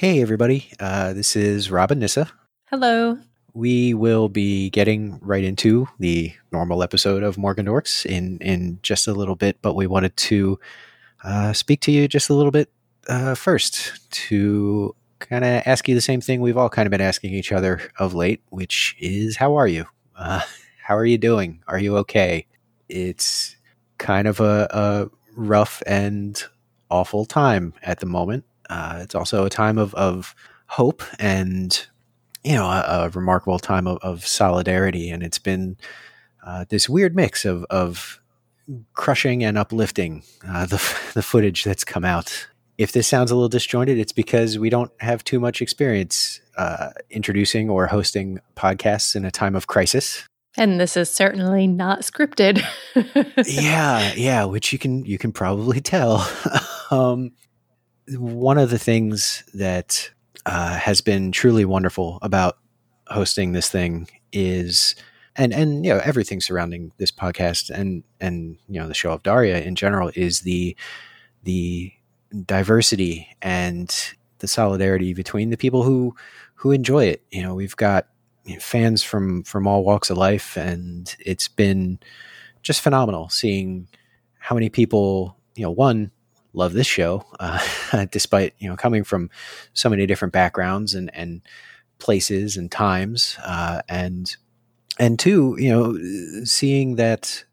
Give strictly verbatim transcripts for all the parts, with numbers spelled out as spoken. Hey, everybody. Uh, this is Robin Nissa. Hello. We will be getting right into the normal episode of Morgendorks in, in just a little bit, but we wanted to uh, speak to you just a little bit uh, first to kind of ask you the same thing we've all kind of been asking each other of late, which is, how are you? Uh, how are you doing? Are you okay? It's kind of a, a rough and awful time at the moment. Uh, it's also a time of, of hope and, you know, a, a remarkable time of, of solidarity. And it's been uh, this weird mix of, of crushing and uplifting uh, the, the footage that's come out. If this sounds a little disjointed, it's because we don't have too much experience uh, introducing or hosting podcasts in a time of crisis. And this is certainly not scripted. yeah, yeah, which you can you can probably tell. um One of the things that uh, has been truly wonderful about hosting this thing is, and, and, you know, everything surrounding this podcast and, and, you know, the show of Daria in general, is the, the diversity and the solidarity between the people who, who enjoy it. You know, we've got fans from, from all walks of life, and it's been just phenomenal seeing how many people, you know, one, love this show, uh, despite, you know, coming from so many different backgrounds and, and places and times. Uh, and, and two, you know, seeing that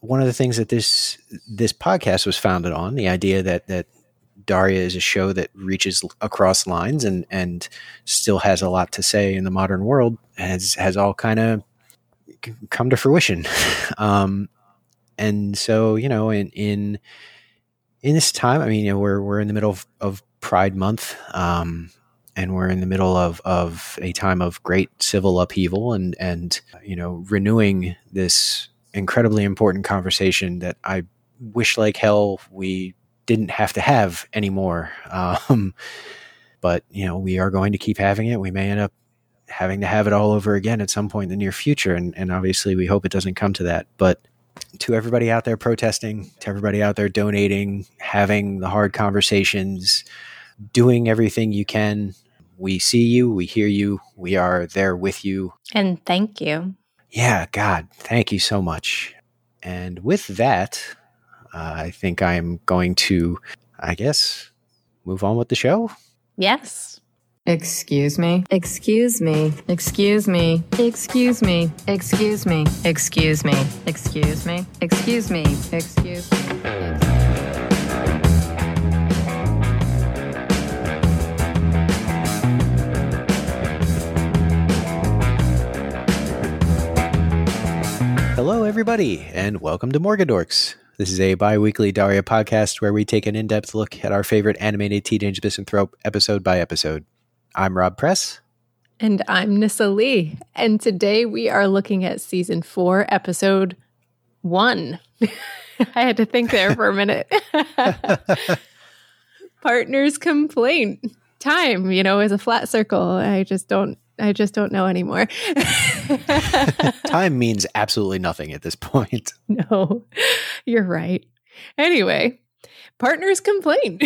one of the things that this, this podcast was founded on, the idea that, that Daria is a show that reaches across lines and, and still has a lot to say in the modern world, has, has all kind of come to fruition. um, and so, you know, in, in, In this time, I mean, you know, we're we're in the middle of, of Pride Month, um, and we're in the middle of, of a time of great civil upheaval, and and you know, renewing this incredibly important conversation that I wish like hell we didn't have to have anymore. Um, but you know, we are going to keep having it. We may end up having to have it all over again at some point in the near future, and and obviously we hope it doesn't come to that, but. To everybody out there protesting, to everybody out there donating, having the hard conversations, doing everything you can. We see you. We hear you. We are there with you. And thank you. Yeah, God, thank you so much. And with that, uh, I think I'm going to, I guess, move on with the show. Yes. Excuse me. Excuse me. Excuse me. Excuse me. Excuse me. Excuse me. Excuse me. Excuse me. Excuse me. Hello, everybody, and welcome to Morgendorks. This is a bi-weekly Daria podcast where we take an in-depth look at our favorite animated teenage misanthrope episode by episode. I'm Rob Press. And I'm Nissa Lee. And today we are looking at season four, episode one. I had to think there for a minute. Partner's complaint. Time, you know, is a flat circle. I just don't, I just don't know anymore. Time means absolutely nothing at this point. No, you're right. Anyway. Partners complain,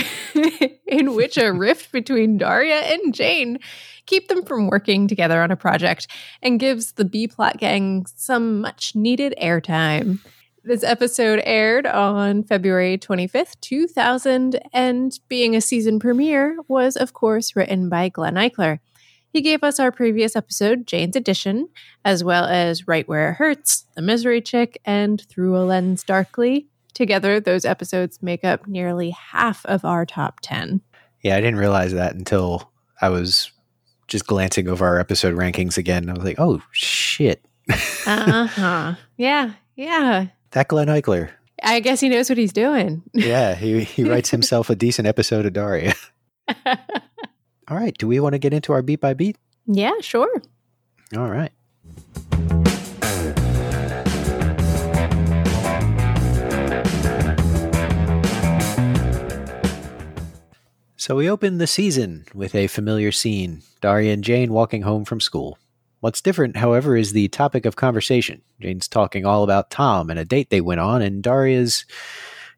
in which a rift between Daria and Jane keep them from working together on a project and gives the B-plot gang some much-needed airtime. This episode aired on February twenty-fifth, two thousand, and being a season premiere was, of course, written by Glenn Eichler. He gave us our previous episode, Jane's Edition, as well as Right Where It Hurts, The Misery Chick, and Through a Lens Darkly. Together, those episodes make up nearly half of our top ten. Yeah, I didn't realize that until I was just glancing over our episode rankings again. I was like, oh, shit. uh-huh. Yeah, yeah. That Glenn Eichler. I guess he knows what he's doing. yeah, he, he writes himself a decent episode of Daria. All right, do we want to get into our beat by beat? Yeah, sure. All right. So we open the season with a familiar scene, Daria and Jane walking home from school. What's different, however, is the topic of conversation. Jane's talking all about Tom and a date they went on, and Daria's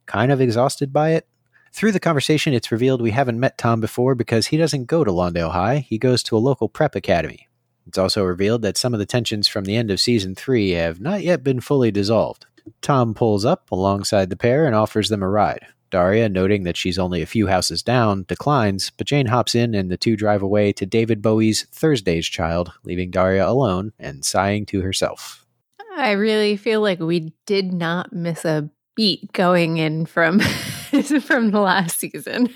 kind of exhausted by it. Through the conversation, it's revealed we haven't met Tom before because he doesn't go to Lawndale High. He goes to a local prep academy. It's also revealed that some of the tensions from the end of season three have not yet been fully dissolved. Tom pulls up alongside the pair and offers them a ride. Daria, noting that she's only a few houses down, declines, but Jane hops in and the two drive away to David Bowie's Thursday's Child, leaving Daria alone and sighing to herself. I really feel like we did not miss a beat going in from from the last season.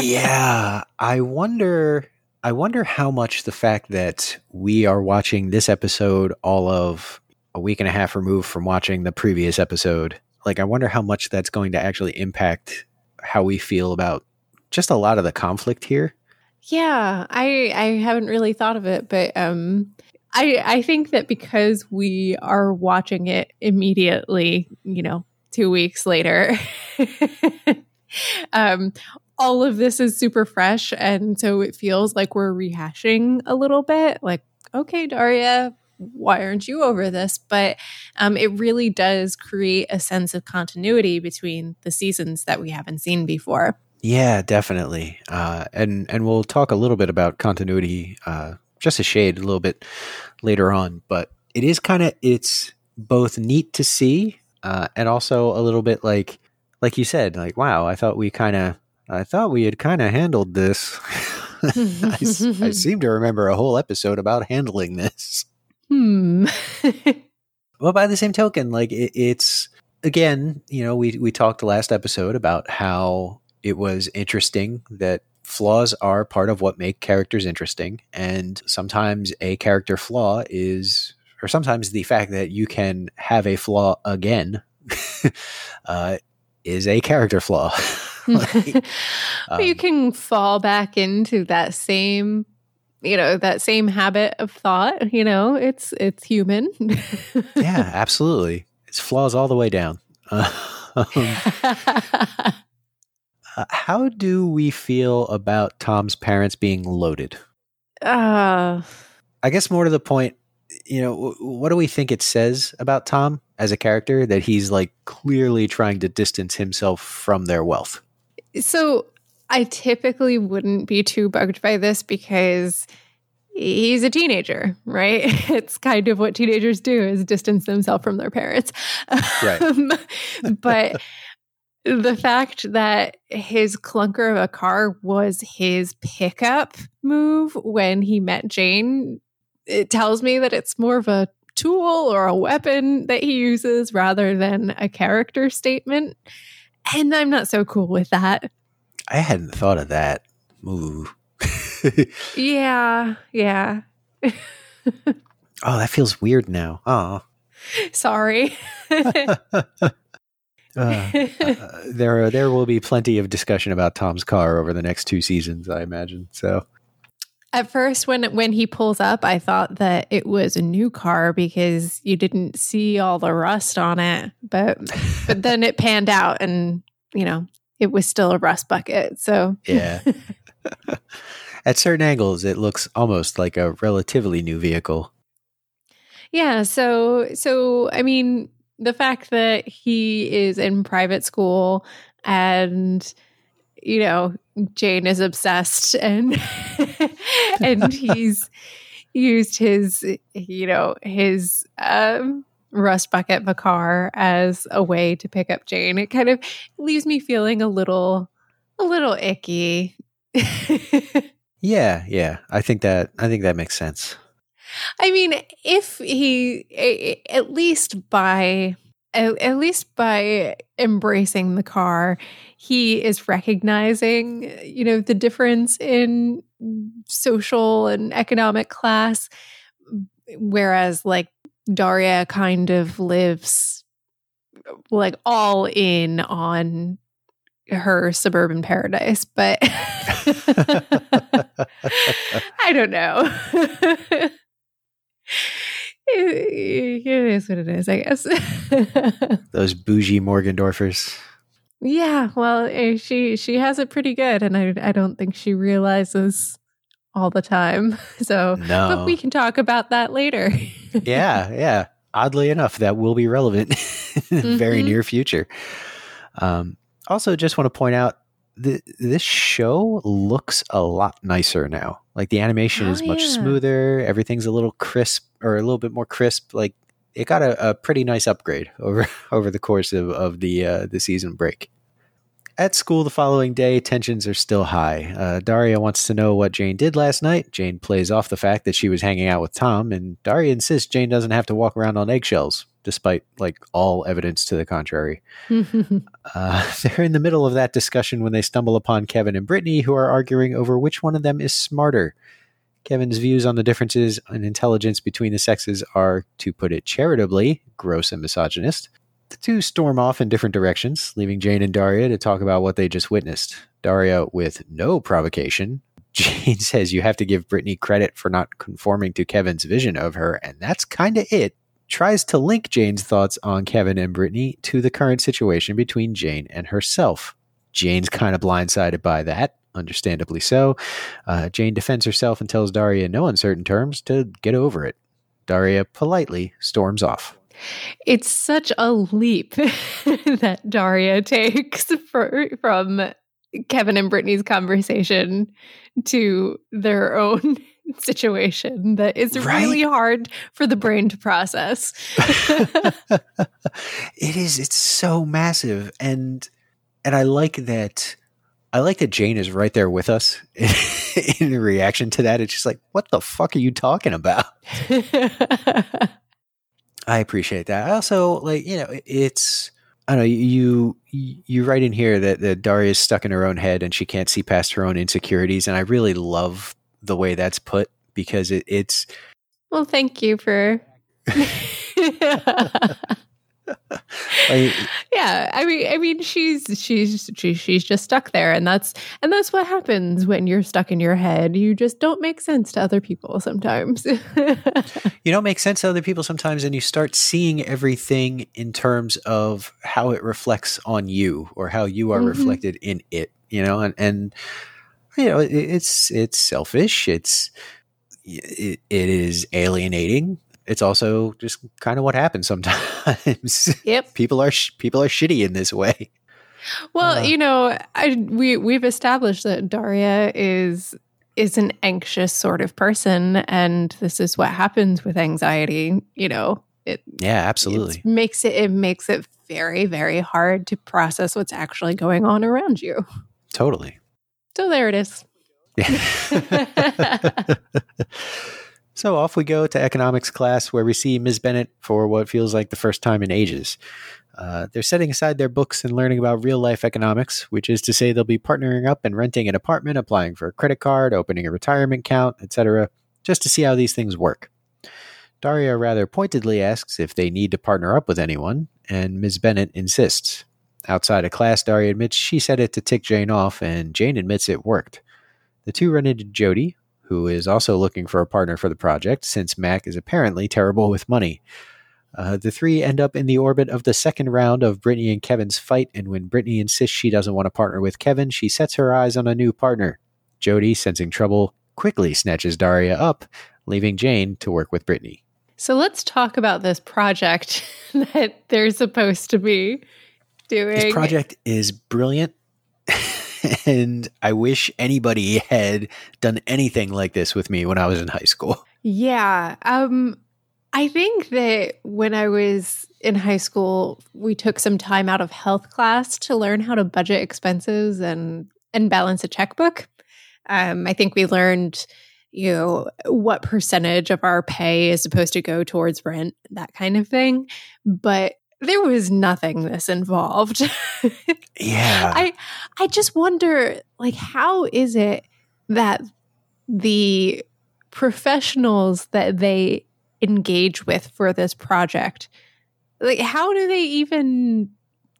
Yeah, I wonder I wonder how much the fact that we are watching this episode all of a week and a half removed from watching the previous episode, like I wonder how much that's going to actually impact how we feel about just a lot of the conflict here. Yeah, I I haven't really thought of it, but um I, I think that because we are watching it immediately, you know, two weeks later, um, all of this is super fresh. And so it feels like we're rehashing a little bit like, okay, Daria, why aren't you over this? But um, it really does create a sense of continuity between the seasons that we haven't seen before. Yeah, definitely. Uh, and, and we'll talk a little bit about continuity uh just a shade a little bit later on, but it is kind of, it's both neat to see uh, and also a little bit like, like you said, like, wow, I thought we kind of, I thought we had kind of handled this. I, I seem to remember a whole episode about handling this. Hmm. Well, by the same token, like it, it's, again, you know, we, we talked last episode about how it was interesting that flaws are part of what make characters interesting, and sometimes a character flaw is, or sometimes the fact that you can have a flaw again uh, is a character flaw. like, um, you can fall back into that same, you know, that same habit of thought, you know, it's, it's human. Yeah, absolutely. It's flaws all the way down. Um, Uh, how do we feel about Tom's parents being loaded? Uh, I guess more to the point, you know, w- what do we think it says about Tom as a character that he's like clearly trying to distance himself from their wealth? So I typically wouldn't be too bugged by this because he's a teenager, right? It's kind of what teenagers do is distance themselves from their parents. Right. Um, but... the fact that his clunker of a car was his pickup move when he met Jane, it tells me that it's more of a tool or a weapon that he uses rather than a character statement. And I'm not so cool with that. I hadn't thought of that. Ooh. yeah, yeah. oh, that feels weird now. Oh. Sorry. uh, uh, there are, there will be plenty of discussion about Tom's car over the next two seasons, I imagine. So at first when when he pulls up, I thought that it was a new car because you didn't see all the rust on it, but but then it panned out and, you know, it was still a rust bucket. So yeah. At certain angles it looks almost like a relatively new vehicle. Yeah, so so I mean the fact that he is in private school and, you know, Jane is obsessed and and he's used his, you know, his um, rust bucket of a car as a way to pick up Jane. It kind of leaves me feeling a little, a little icky. yeah, yeah. I think that, I think that makes sense. I mean, if he, at least by, at least by embracing the car, he is recognizing, you know, the difference in social and economic class, whereas like Daria kind of lives like all in on her suburban paradise, but I don't know. It is what it is, I guess. Those bougie Morgendorffers. Yeah, well, she she has it pretty good, and I I don't think she realizes all the time. So, no. But we can talk about that later. yeah, yeah. Oddly enough, that will be relevant in the mm-hmm. very near future. Um, also, just want to point out the, this show looks a lot nicer now. Like the animation oh, is much yeah. smoother. Everything's a little crisp or a little bit more crisp. Like it got a, a pretty nice upgrade over, over the course of, of the, uh, the season break. At school the following day, tensions are still high. Uh, Daria wants to know what Jane did last night. Jane plays off the fact that she was hanging out with Tom, and Daria insists Jane doesn't have to walk around on eggshells, despite like all evidence to the contrary. uh, they're in the middle of that discussion when they stumble upon Kevin and Brittany, who are arguing over which one of them is smarter. Kevin's views on the differences in intelligence between the sexes are, to put it charitably, gross and misogynist. The two storm off in different directions, leaving Jane and Daria to talk about what they just witnessed. Daria, with no provocation, Jane says you have to give Brittany credit for not conforming to Kevin's vision of her, and that's kind of it. Tries to link Jane's thoughts on Kevin and Brittany to the current situation between Jane and herself. Jane's kind of blindsided by that, understandably so. Uh, Jane defends herself and tells Daria in no uncertain terms to get over it. Daria politely storms off. It's such a leap that Daria takes for, from Kevin and Brittany's conversation to their own situation that is right? really hard for the brain to process. It is. It's so massive. And and I like that. I like that Jane is right there with us in, in reaction to that. It's just like, what the fuck are you talking about? I appreciate that. I also like, you know, it's, I don't know, you, you write in here that, that Daria is stuck in her own head and she can't see past her own insecurities. And I really love the way that's put because it, it's. Well, thank you for. I, yeah. I mean, I mean, she's, she's, she's just stuck there and that's, and that's what happens when you're stuck in your head. You just don't make sense to other people sometimes. You don't make sense to other people sometimes. And you start seeing everything in terms of how it reflects on you or how you are mm-hmm. reflected in it, you know, and, and, you know, it, it's, it's selfish. It's, it, it is alienating. It's also just kind of what happens sometimes. Yep. people are sh- people are shitty in this way. Well, uh, you know, I we we've established that Daria is is an anxious sort of person, and this is what happens with anxiety. You know, it yeah, absolutely it makes it it makes it very very hard to process what's actually going on around you. Totally. So there it is. Yeah. So off we go to economics class where we see Miz Bennett for what feels like the first time in ages. Uh, they're setting aside their books and learning about real-life economics, which is to say they'll be partnering up and renting an apartment, applying for a credit card, opening a retirement account, et cetera, just to see how these things work. Daria rather pointedly asks if they need to partner up with anyone, and Miz Bennett insists. Outside of class, Daria admits she said it to tick Jane off, and Jane admits it worked. The two run into Jodie, who is also looking for a partner for the project since Mac is apparently terrible with money. Uh, the three end up in the orbit of the second round of Brittany and Kevin's fight, and when Brittany insists she doesn't want to partner with Kevin, she sets her eyes on a new partner. Jodie, sensing trouble, quickly snatches Daria up, leaving Jane to work with Brittany. So let's talk about this project that they're supposed to be doing. This project is brilliant. And I wish anybody had done anything like this with me when I was in high school. Yeah. Um, I think that when I was in high school, we took some time out of health class to learn how to budget expenses and, and balance a checkbook. Um, I think we learned, you know, what percentage of our pay is supposed to go towards rent, that kind of thing. But there was nothing this involved. Yeah. I I just wonder, like, how is it that the professionals that they engage with for this project, like, how do they even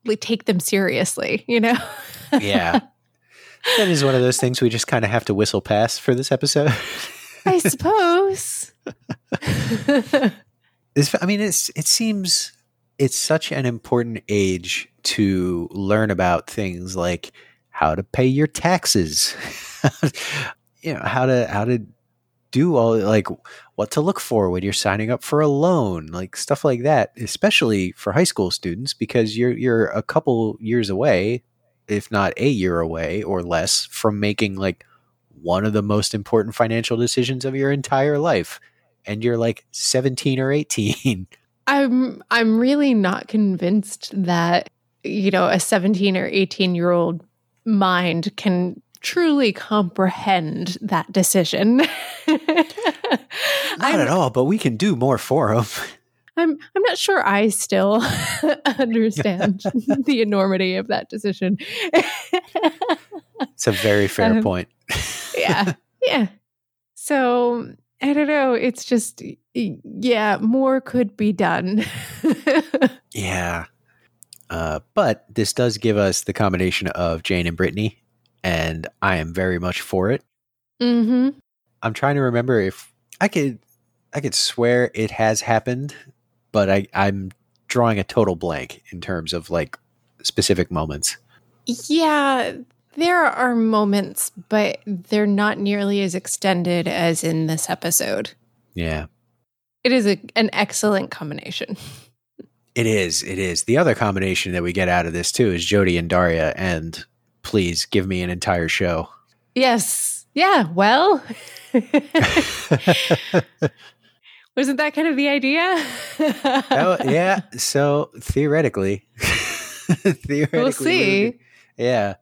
like take them seriously, you know? Yeah. That is one of those things we just kind of have to whistle past for this episode. I suppose. It's, I mean, it's it seems... It's such an important age to learn about things like how to pay your taxes, you know, how to, how to do all like what to look for when you're signing up for a loan, like stuff like that, especially for high school students, because you're, you're a couple years away if not a year away or less from making like one of the most important financial decisions of your entire life. And you're like seventeen or eighteen. I'm I'm really not convinced that, you know, a seventeen or eighteen year old mind can truly comprehend that decision. Not at all, but we can do more for them. I'm I'm not sure I still understand the enormity of that decision. It's a very fair um, point. yeah. Yeah. So, I don't know. It's just, yeah, more could be done. Yeah. Uh, but this does give us the combination of Jane and Brittany, and I am very much for it. Mm-hmm. I'm trying to remember if I could, I could swear it has happened, but I, I'm drawing a total blank in terms of like specific moments. Yeah. There are moments, but they're not nearly as extended as in this episode. Yeah. It is a, an excellent combination. It is. It is. The other combination that we get out of this, too, is Jodie and Daria. And please give me an entire show. Yes. Yeah. Well, wasn't that kind of the idea? Oh, yeah. So theoretically, theoretically, we'll see. Yeah.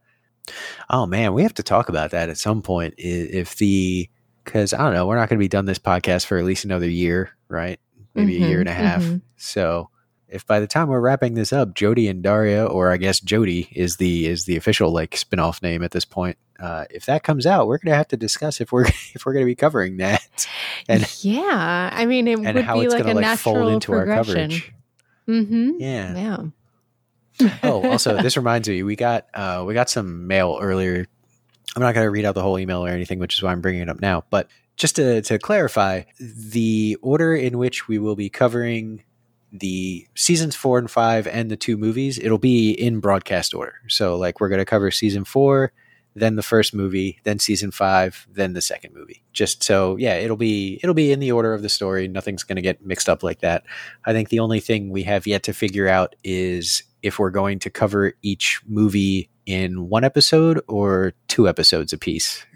Oh man, we have to talk about that at some point. If the, because I don't know, we're not going to be done this podcast for at least another year, right? Maybe mm-hmm, a year and a half. Mm-hmm. So if by the time we're wrapping this up, Jodie and Daria, or I guess Jodie is the is the official like spinoff name at this point. Uh, if that comes out, we're going to have to discuss if we're if we're going to be covering that. And yeah, I mean, it and would how be it's like gonna, a like, natural fold into our coverage. Mm-hmm. Yeah. Yeah. Oh, also, this reminds me, we got uh, we got some mail earlier. I'm not going to read out the whole email or anything, which is why I'm bringing it up now. But just to, to clarify, the order in which we will be covering the seasons four and five and the two movies, it'll be in broadcast order. So like we're going to cover season four, then the first movie, then season five, then the second movie. Just so, yeah, it'll be it'll be in the order of the story. Nothing's going to get mixed up like that. I think the only thing we have yet to figure out is if we're going to cover each movie in one episode or two episodes apiece.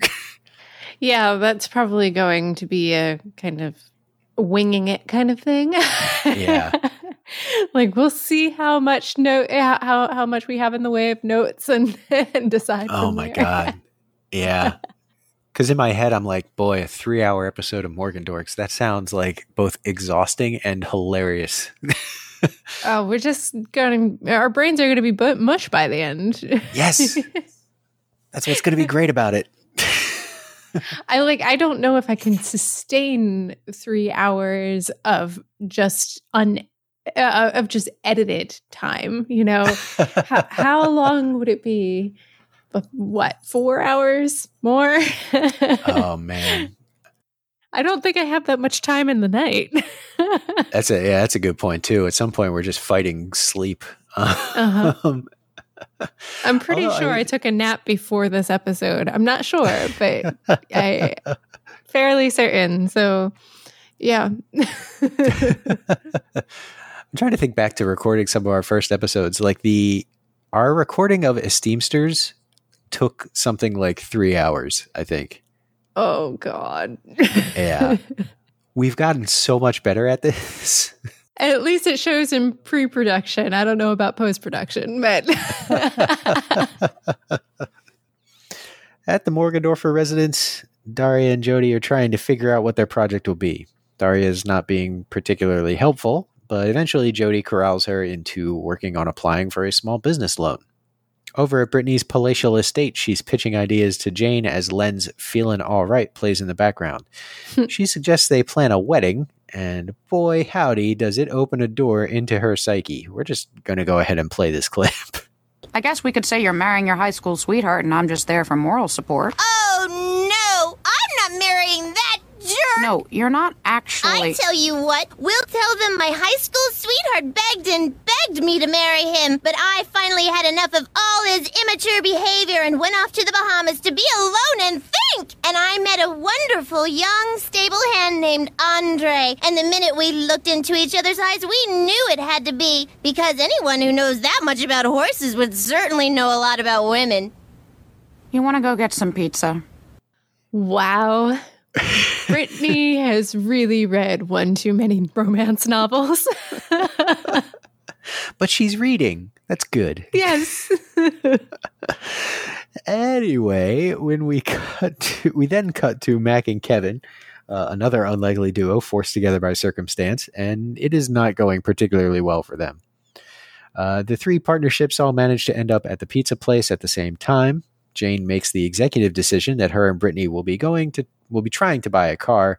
Yeah, that's probably going to be a kind of winging it kind of thing. Yeah. Like we'll see how much note how how much we have in the way of notes and, and decide. Oh my there. God. Yeah. Because in my head, I'm like, boy, a three-hour episode of Morgendorks. That sounds like both exhausting and hilarious. Oh, we're just going to, our brains are going to be bu- mush by the end. Yes. That's what's going to be great about it. I like, I don't know if I can sustain three hours of just un, uh, of just edited time. You know, how, how long would it be? What, four hours more? Oh, man. I don't think I have that much time in the night. That's a yeah, that's a good point too. At some point, we're just fighting sleep. Uh-huh. um, I'm pretty sure I, I took a nap before this episode. I'm not sure, but I fairly certain. So, yeah. I'm trying to think back to recording some of our first episodes. Like the our recording of Esteemsters took something like three hours, I think. Oh, God. Yeah. We've gotten so much better at this. At least it shows in pre-production. I don't know about post-production, but. At the Morgendorfer residence, Daria and Jodie are trying to figure out what their project will be. Daria is not being particularly helpful, but eventually Jodie corrals her into working on applying for a small business loan. Over at Brittany's palatial estate, she's pitching ideas to Jane as Len's Feelin' All Right plays in the background. She suggests they plan a wedding, and boy howdy, does it open a door into her psyche. We're just going to go ahead and play this clip. I guess we could say you're marrying your high school sweetheart and I'm just there for moral support. Oh, no! I'm not marrying that jerk! No, you're not actually... I tell you what, we'll tell them my high school sweetheart begged and begged begged me to marry him, but I finally had enough of all his immature behavior and went off to the Bahamas to be alone and think! And I met a wonderful young stable hand named Andre, and the minute we looked into each other's eyes, we knew it had to be, because anyone who knows that much about horses would certainly know a lot about women. You want to go get some pizza? Wow. Brittany has really read one too many romance novels. But she's reading. That's good. Yes. Anyway, when we cut to, we then cut to Mac and Kevin, uh, another unlikely duo forced together by circumstance, and it is not going particularly well for them. Uh, the three partnerships all manage to end up at the pizza place at the same time. Jane makes the executive decision that her and Brittany will be going to will be trying to buy a car.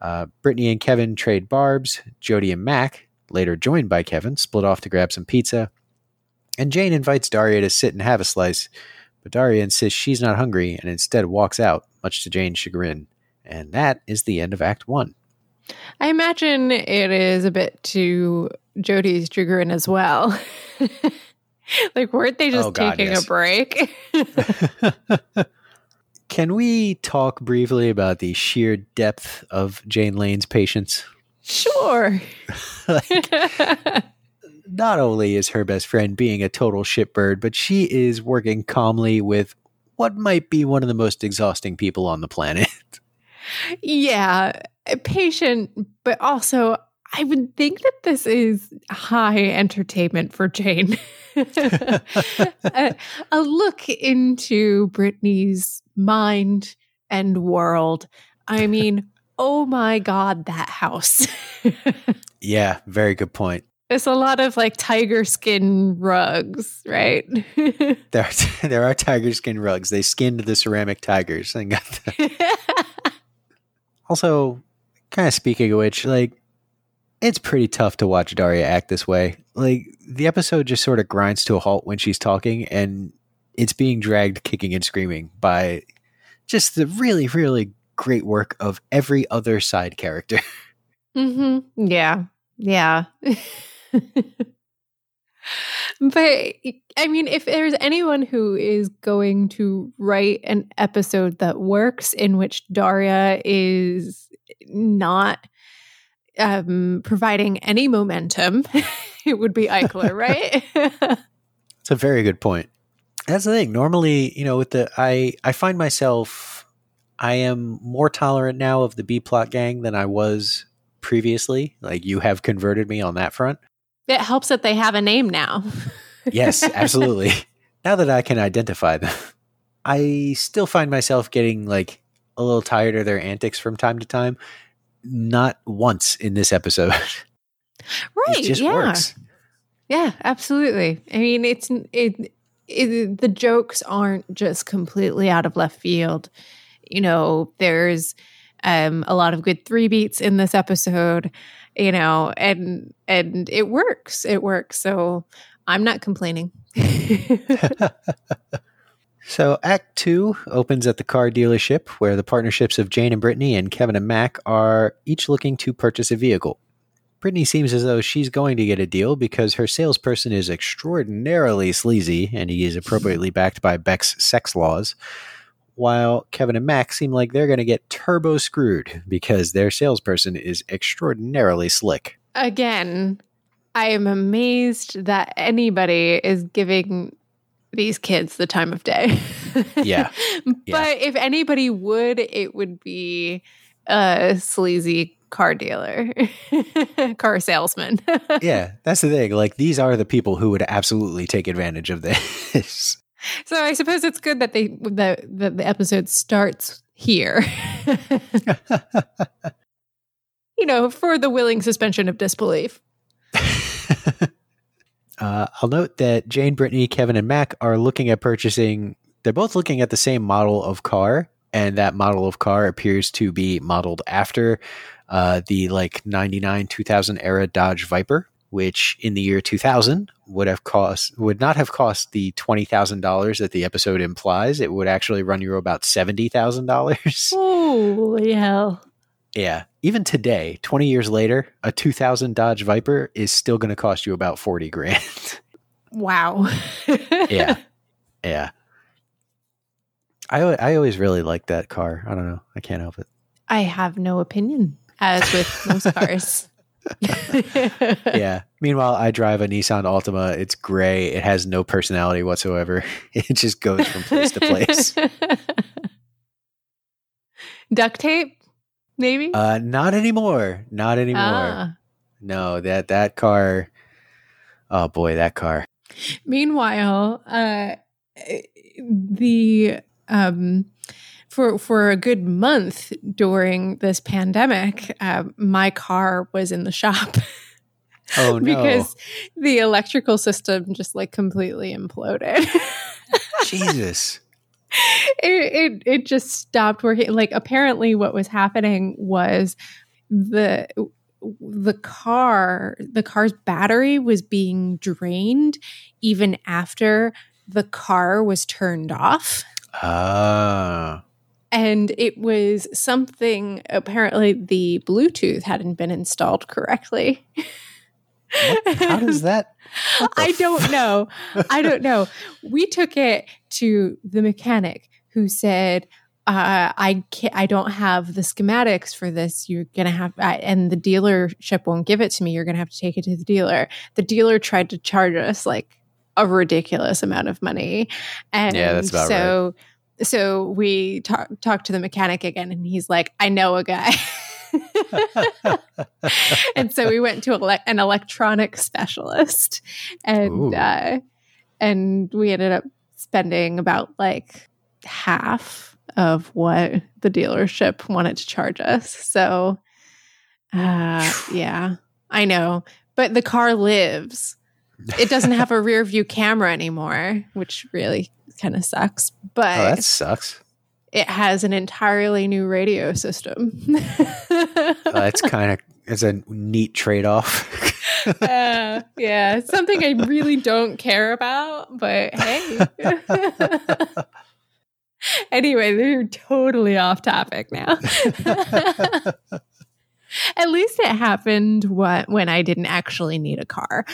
Uh, Brittany and Kevin trade barbs. Jodie and Mac, later joined by Kevin, split off to grab some pizza. And Jane invites Daria to sit and have a slice, but Daria insists she's not hungry and instead walks out, much to Jane's chagrin. And that is the end of Act One. I imagine it is a bit to Jodie's chagrin as well. Like, weren't they just oh, God, taking yes. a break? Can we talk briefly about the sheer depth of Jane Lane's patience? Sure. Like, not only is her best friend being a total shitbird, but she is working calmly with what might be one of the most exhausting people on the planet. Yeah, patient, but also I would think that this is high entertainment for Jane. a, a look into Brittany's mind and world. I mean, oh my God, that house. Yeah, very good point. There's a lot of like tiger skin rugs, right? there, are, there are tiger skin rugs. They skinned the ceramic tigers. And got the... Also, kind of speaking of which, like, it's pretty tough to watch Daria act this way. Like, the episode just sort of grinds to a halt when she's talking, and it's being dragged kicking and screaming by just the really, really great work of every other side character. Mm-hmm. Yeah. Yeah. But, I mean, if there's anyone who is going to write an episode that works in which Daria is not... Um, providing any momentum, it would be Eichler, right? It's a very good point. That's the thing. Normally, you know, with the I, I find myself, I am more tolerant now of the B plot gang than I was previously. Like, you have converted me on that front. It helps that they have a name now. Yes, absolutely. Now that I can identify them, I still find myself getting like a little tired of their antics from time to time. Not once in this episode. Right. It just yeah. works. Yeah, absolutely. I mean, it's it, it the jokes aren't just completely out of left field. You know, there's um, a lot of good three beats in this episode, you know, and and it works. It works. So I'm not complaining. So Act Two opens at the car dealership where the partnerships of Jane and Brittany and Kevin and Mac are each looking to purchase a vehicle. Brittany seems as though she's going to get a deal because her salesperson is extraordinarily sleazy and he is appropriately backed by Beck's sex laws, while Kevin and Mac seem like they're going to get turbo screwed because their salesperson is extraordinarily slick. Again, I am amazed that anybody is giving... these kids the time of day. yeah. yeah. But if anybody would, it would be a sleazy car dealer, car salesman. Yeah, that's the thing. Like, these are the people who would absolutely take advantage of this. So I suppose it's good that they that, that the episode starts here. You know, for the willing suspension of disbelief. Uh, I'll note that Jane, Brittany, Kevin, and Mac are looking at purchasing. They're both looking at the same model of car, and that model of car appears to be modeled after uh, the like ninety-nine two thousand era Dodge Viper, which in the year two thousand would have cost would not have cost the twenty thousand dollars that the episode implies. It would actually run you about seventy thousand dollars. Holy hell! Yeah, even today, twenty years later, a two thousand Dodge Viper is still going to cost you about forty grand. Wow. Yeah. Yeah. I, I always really like that car. I don't know. I can't help it. I have no opinion, as with most cars. Yeah. Meanwhile, I drive a Nissan Altima. It's gray. It has no personality whatsoever. It just goes from place to place. Duct tape, maybe? Uh, not anymore. Not anymore. Ah. No, that, that car. Oh, boy, that car. Meanwhile, uh, the... Um, for for a good month during this pandemic, uh, my car was in the shop. Oh no! Because the electrical system just like completely imploded. Jesus! It, it it just stopped working. Like apparently, what was happening was the the car the car's battery was being drained even after the car was turned off. Ah. And it was something, apparently the Bluetooth hadn't been installed correctly. What? How does that? I don't f- know. I don't know. We took it to the mechanic who said, uh, I can't, I don't have the schematics for this. You're going to have, I, and the dealership won't give it to me. You're going to have to take it to the dealer. The dealer tried to charge us like a ridiculous amount of money. And yeah, that's about so, right. So we talk, talk to the mechanic again, and he's like, I know a guy. And so we went to ele- an electronic specialist, and uh, and we ended up spending about like half of what the dealership wanted to charge us. So uh, yeah, I know. But the car lives. It doesn't have a rear view camera anymore, which really kind of sucks. But oh, that sucks. It has an entirely new radio system. Oh, that's kind of it's a neat trade off. uh, yeah, something I really don't care about. But hey, anyway, they're totally off topic now. At least it happened what, when I didn't actually need a car.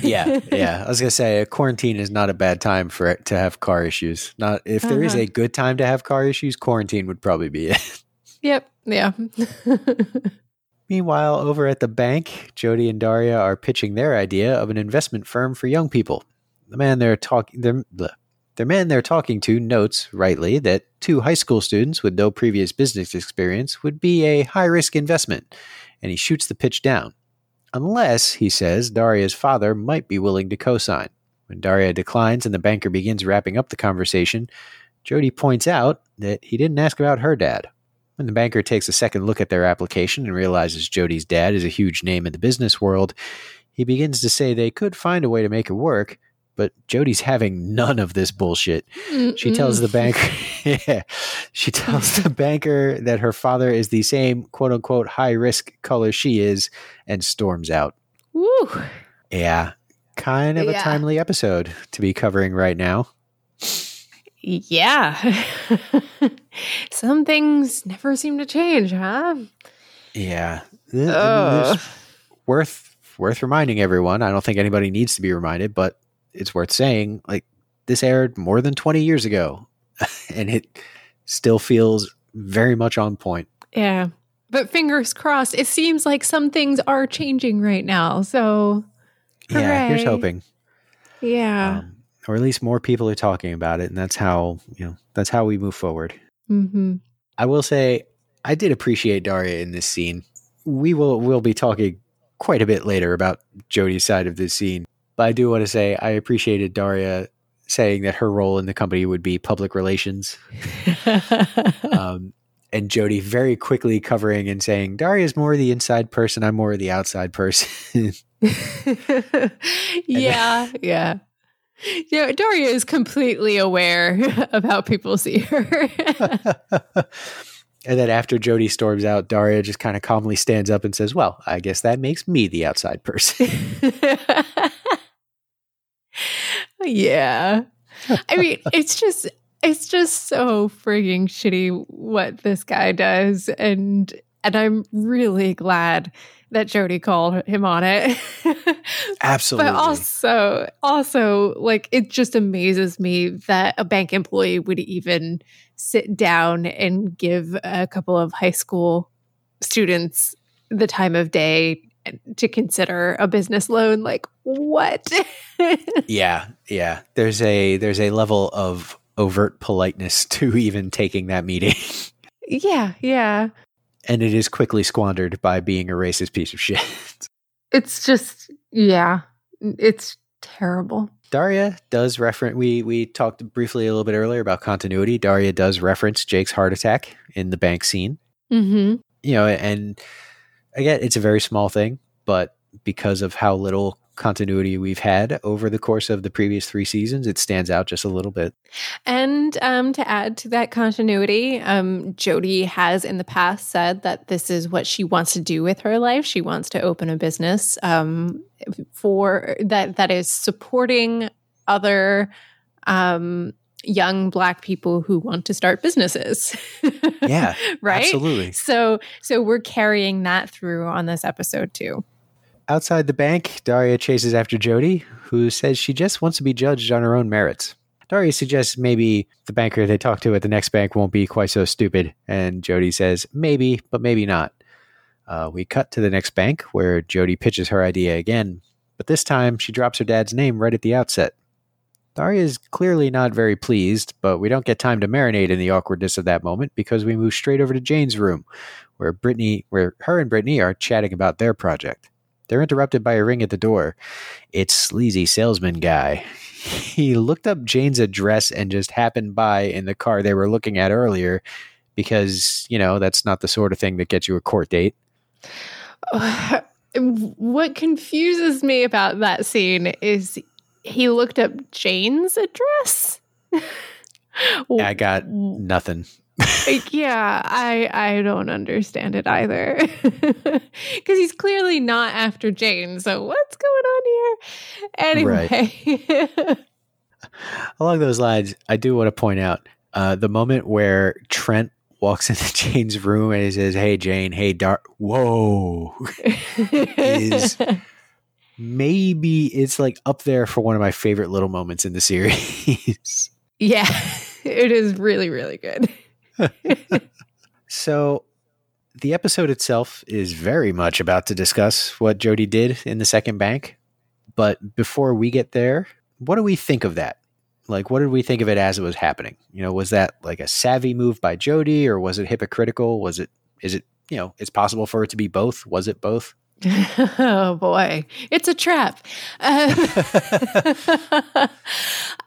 yeah, yeah. I was going to say, quarantine is not a bad time for it to have car issues. Not if there uh-huh. is a good time to have car issues, quarantine would probably be it. Yep, yeah. Meanwhile, over at the bank, Jodie and Daria are pitching their idea of an investment firm for young people. The man they're talking their, their man they're talking to notes, rightly, that two high school students with no previous business experience would be a high-risk investment, and he shoots the pitch down. Unless, he says, Daria's father might be willing to co-sign. When Daria declines and the banker begins wrapping up the conversation, Jodie points out that he didn't ask about her dad. When the banker takes a second look at their application and realizes Jodie's dad is a huge name in the business world, he begins to say they could find a way to make it work, but Jodie's having none of this bullshit. Mm-mm. She tells the banker, yeah, she tells the banker that her father is the same "quote unquote" high risk color she is, and storms out. Woo! Yeah, kind of yeah. a timely episode to be covering right now. Yeah, some things never seem to change, huh? Yeah, oh. worth worth reminding everyone. I don't think anybody needs to be reminded, but it's worth saying, like, this aired more than twenty years ago and it still feels very much on point. Yeah. But fingers crossed, it seems like some things are changing right now. So hooray. Yeah, here's hoping. Yeah. Um, or at least more people are talking about it. And that's how, you know, that's how we move forward. Mm-hmm. I will say I did appreciate Daria in this scene. We will, we'll be talking quite a bit later about Jodie's side of this scene. But I do want to say I appreciated Daria saying that her role in the company would be public relations. um, and Jodie very quickly covering and saying, Daria's more the inside person. I'm more the outside person. yeah, then, yeah. Yeah, Daria is completely aware of how people see her. And then after Jodie storms out, Daria just kind of calmly stands up and says, well, I guess that makes me the outside person. Yeah. I mean, it's just, it's just so frigging shitty what this guy does. And And I'm really glad that Jodie called him on it. Absolutely. But also, also, like, it just amazes me that a bank employee would even sit down and give a couple of high school students the time of day to consider a business loan. Like, what? Yeah, yeah. There's a there's a level of overt politeness to even taking that meeting. Yeah, yeah. And it is quickly squandered by being a racist piece of shit. It's just, yeah, it's terrible. Daria does reference, we, we talked briefly a little bit earlier about continuity. Daria does reference Jake's heart attack in the bank scene. Mm-hmm. You know, and again, it's a very small thing, but because of how little continuity we've had over the course of the previous three seasons, it stands out just a little bit. And um, to add to that continuity, um, Jodie has in the past said that this is what she wants to do with her life. She wants to open a business um, for that that is supporting other um, young Black people who want to start businesses. Yeah, right. Absolutely. So, so we're carrying that through on this episode too. Outside the bank, Daria chases after Jodie, who says she just wants to be judged on her own merits. Daria suggests maybe the banker they talk to at the next bank won't be quite so stupid, and Jodie says maybe, but maybe not. Uh, we cut to the next bank, where Jodie pitches her idea again, but this time she drops her dad's name right at the outset. Daria is clearly not very pleased, but we don't get time to marinate in the awkwardness of that moment because we move straight over to Jane's room, where Brittany, where her and Brittany are chatting about their project. They're interrupted by a ring at the door. It's sleazy salesman guy. He looked up Jane's address and just happened by in the car they were looking at earlier because, you know, that's not the sort of thing that gets you a court date. Uh, what confuses me about that scene is he looked up Jane's address. I got nothing. Yeah, I I don't understand it either. Because he's clearly not after Jane, so what's going on here? Anyway. Right. Along those lines, I do want to point out uh, the moment where Trent walks into Jane's room and he says, hey, Jane, hey, Dar... Whoa. is maybe it's like up there for one of my favorite little moments in the series. Yeah, it is really, really good. So the episode itself is very much about to discuss what Jodie did in the second bank. But before we get there, what do we think of that? Like, what did we think of it as it was happening? You know, was that like a savvy move by Jodie, or was it hypocritical? Was it, is it, you know, it's possible for it to be both. Was it both? Oh boy, it's a trap. Uh,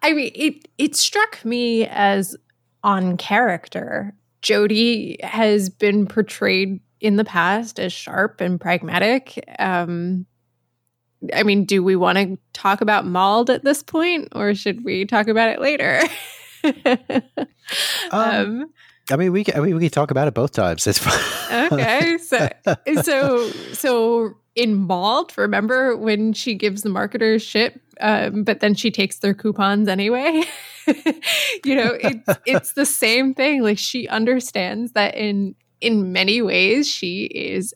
I mean, it, it struck me as on character. Jodie has been portrayed in the past as sharp and pragmatic. Um, I mean, do we want to talk about Mauled at this point, or should we talk about it later? um, um, I mean, we can, I mean, we can talk about it both times. That's fine. Okay, so so so in Mauled, remember when she gives the marketer shit, um, but then she takes their coupons anyway. You know, it's it's the same thing. Like, she understands that in in many ways she is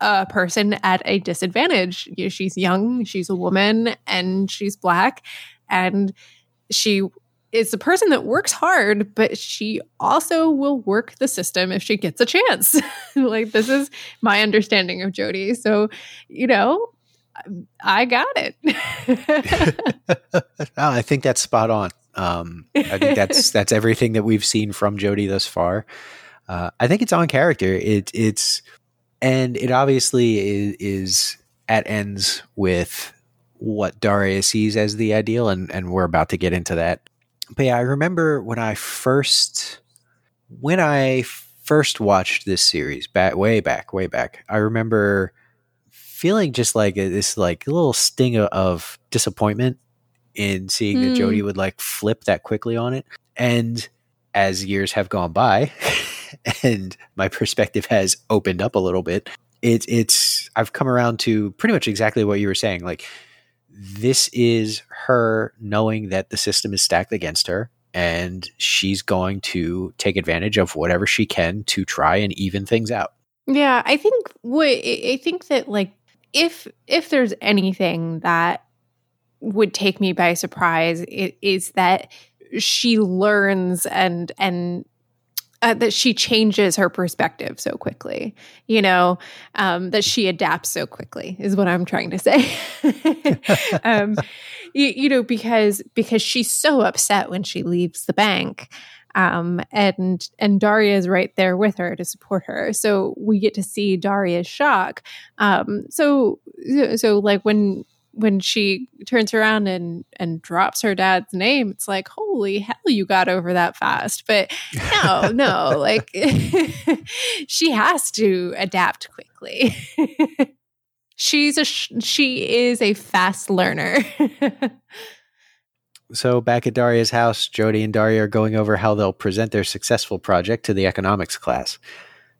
a person at a disadvantage. You know, she's young, she's a woman, and she's Black, and she is a person that works hard, but she also will work the system if she gets a chance. Like, this is my understanding of Jodie. So, you know, I got it. Oh, I think that's spot on. Um, I think that's that's everything that we've seen from Jodie thus far. Uh, I think it's on character. It it's and it obviously is, is at ends with what Daria sees as the ideal, and, and we're about to get into that. But yeah, I remember when I first when I first watched this series back way back way back. I remember feeling just like this like little sting of, of disappointment in seeing that mm. Jodie would like flip that quickly on it. And as years have gone by and my perspective has opened up a little bit, it, it's, I've come around to pretty much exactly what you were saying. Like, this is her knowing that the system is stacked against her, and she's going to take advantage of whatever she can to try and even things out. Yeah, I think what I think that like if if there's anything that would take me by surprise, it is that she learns and and uh, that she changes her perspective so quickly. You know, um, that she adapts so quickly is what I'm trying to say. um, you, you know, because because she's so upset when she leaves the bank. Um, and and Daria is right there with her to support her, so we get to see Daria's shock. Um, so so like when when she turns around and and drops her dad's name, it's like, holy hell, you got over that fast. But no, no, like she has to adapt quickly. She's a sh- she is a fast learner. So back at Daria's house, Jodie and Daria are going over how they'll present their successful project to the economics class.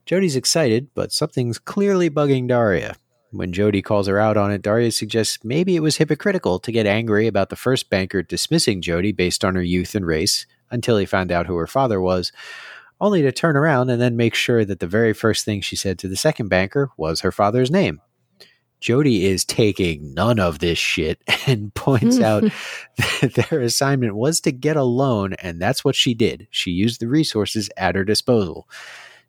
Jodie's excited, but something's clearly bugging Daria. When Jodie calls her out on it, Daria suggests maybe it was hypocritical to get angry about the first banker dismissing Jodie based on her youth and race until he found out who her father was, only to turn around and then make sure that the very first thing she said to the second banker was her father's name. Jodie is taking none of this shit and points out that their assignment was to get a loan, and that's what she did. She used the resources at her disposal.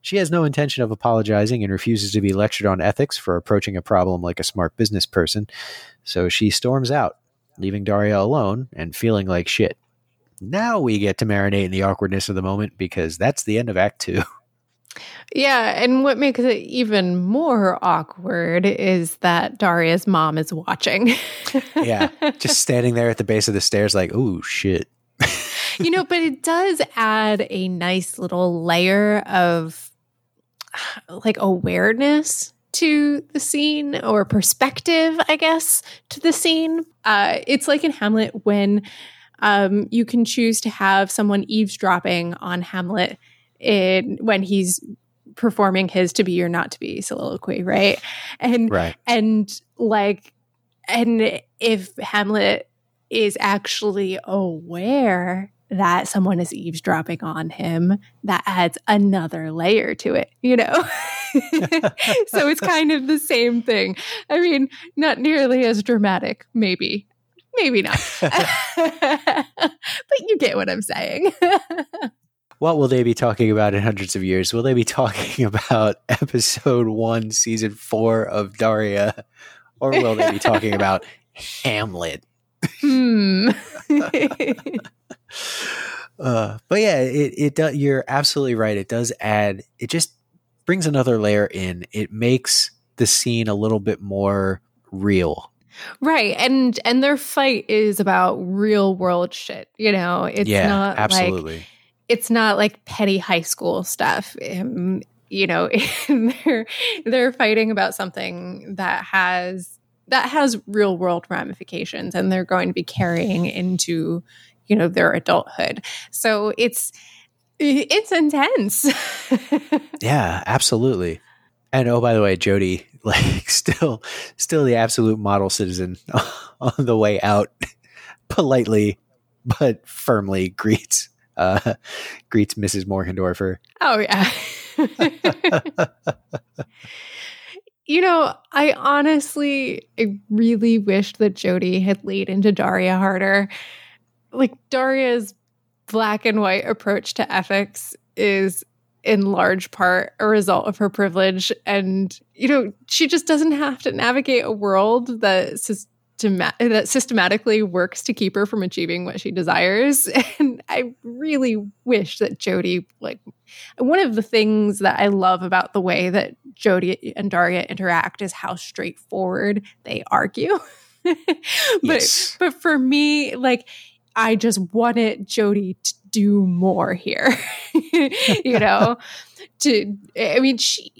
She has no intention of apologizing and refuses to be lectured on ethics for approaching a problem like a smart business person, so she storms out, leaving Daria alone and feeling like shit. Now we get to marinate in the awkwardness of the moment because that's the end of Act Two. Yeah, and what makes it even more awkward is that Daria's mom is watching. Yeah, just standing there at the base of the stairs like, ooh, shit. You know, but it does add a nice little layer of like awareness to the scene, or perspective, I guess, to the scene. Uh, it's like in Hamlet when um, you can choose to have someone eavesdropping on Hamlet in when he's performing his "to be or not to be" soliloquy, right? And right. and like, and if Hamlet is actually aware that someone is eavesdropping on him, that adds another layer to it, you know. So it's kind of the same thing. I mean, not nearly as dramatic, maybe, maybe not, but you get what I'm saying. What will they be talking about in hundreds of years? Will they be talking about episode one, season four of Daria? Or will they be talking about Hamlet? Hmm. uh, but yeah, it, it does, you're absolutely right. It does add, it just brings another layer in. It makes the scene a little bit more real. Right. And, and their fight is about real world shit. You know, it's yeah, not absolutely. like... It's not like petty high school stuff. Um, you know, they're they're fighting about something that has that has real world ramifications, and they're going to be carrying into, you know, their adulthood. So it's it's intense. Yeah, absolutely. And oh, by the way, Jodie, like still still the absolute model citizen on the way out, politely but firmly greets. Uh, greets Missus Morgendorfer. Oh, yeah. You know, I honestly I really wish that Jodie had laid into Daria harder. Like, Daria's black and white approach to ethics is in large part a result of her privilege. And, you know, she just doesn't have to navigate a world that says, that systematically works to keep her from achieving what she desires. And I really wish that Jodie, like, one of the things that I love about the way that Jodie and Daria interact is how straightforward they argue. but yes. but for me, like, I just wanted Jodie to do more here. You know, to, I mean, she,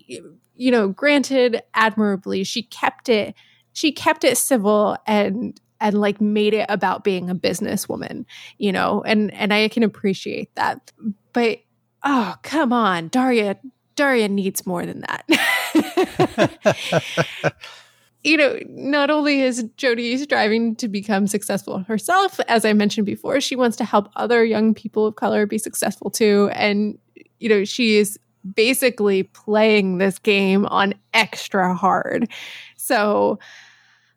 you know, granted, admirably, she kept it She kept it civil and and like made it about being a businesswoman, you know, and, and I can appreciate that. But oh, come on, Daria, Daria needs more than that. You know, not only is Jodie striving to become successful herself, as I mentioned before, she wants to help other young people of color be successful too. And, you know, she is basically playing this game on extra hard. So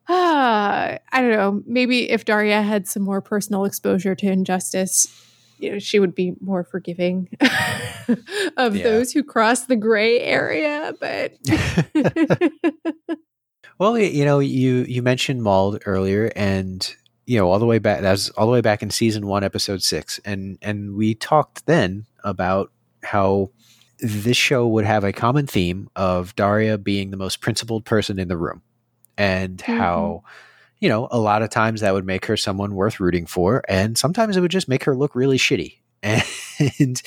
uh, I don't know, maybe if Daria had some more personal exposure to injustice, you know, she would be more forgiving of yeah. those who cross the gray area. But well, you know, you, you mentioned Mauled earlier, and you know, all the way back, that was all the way back in season one, episode six. And, and we talked then about how this show would have a common theme of Daria being the most principled person in the room, and mm-hmm. how, you know, a lot of times that would make her someone worth rooting for. And sometimes it would just make her look really shitty. And,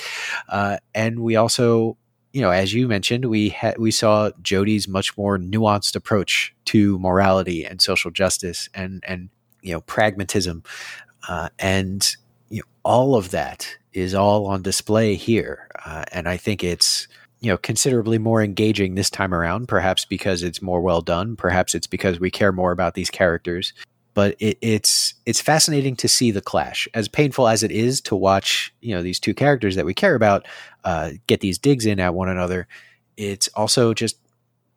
uh, and we also, you know, as you mentioned, we had, we saw Jodie's much more nuanced approach to morality and social justice and, and, you know, pragmatism, uh, and you know, all of that is all on display here. Uh, and I think it's, you know, considerably more engaging this time around, perhaps because it's more well done, perhaps it's because we care more about these characters, but it, it's, it's fascinating to see the clash, as painful as it is to watch, you know, these two characters that we care about, uh, get these digs in at one another. It's also just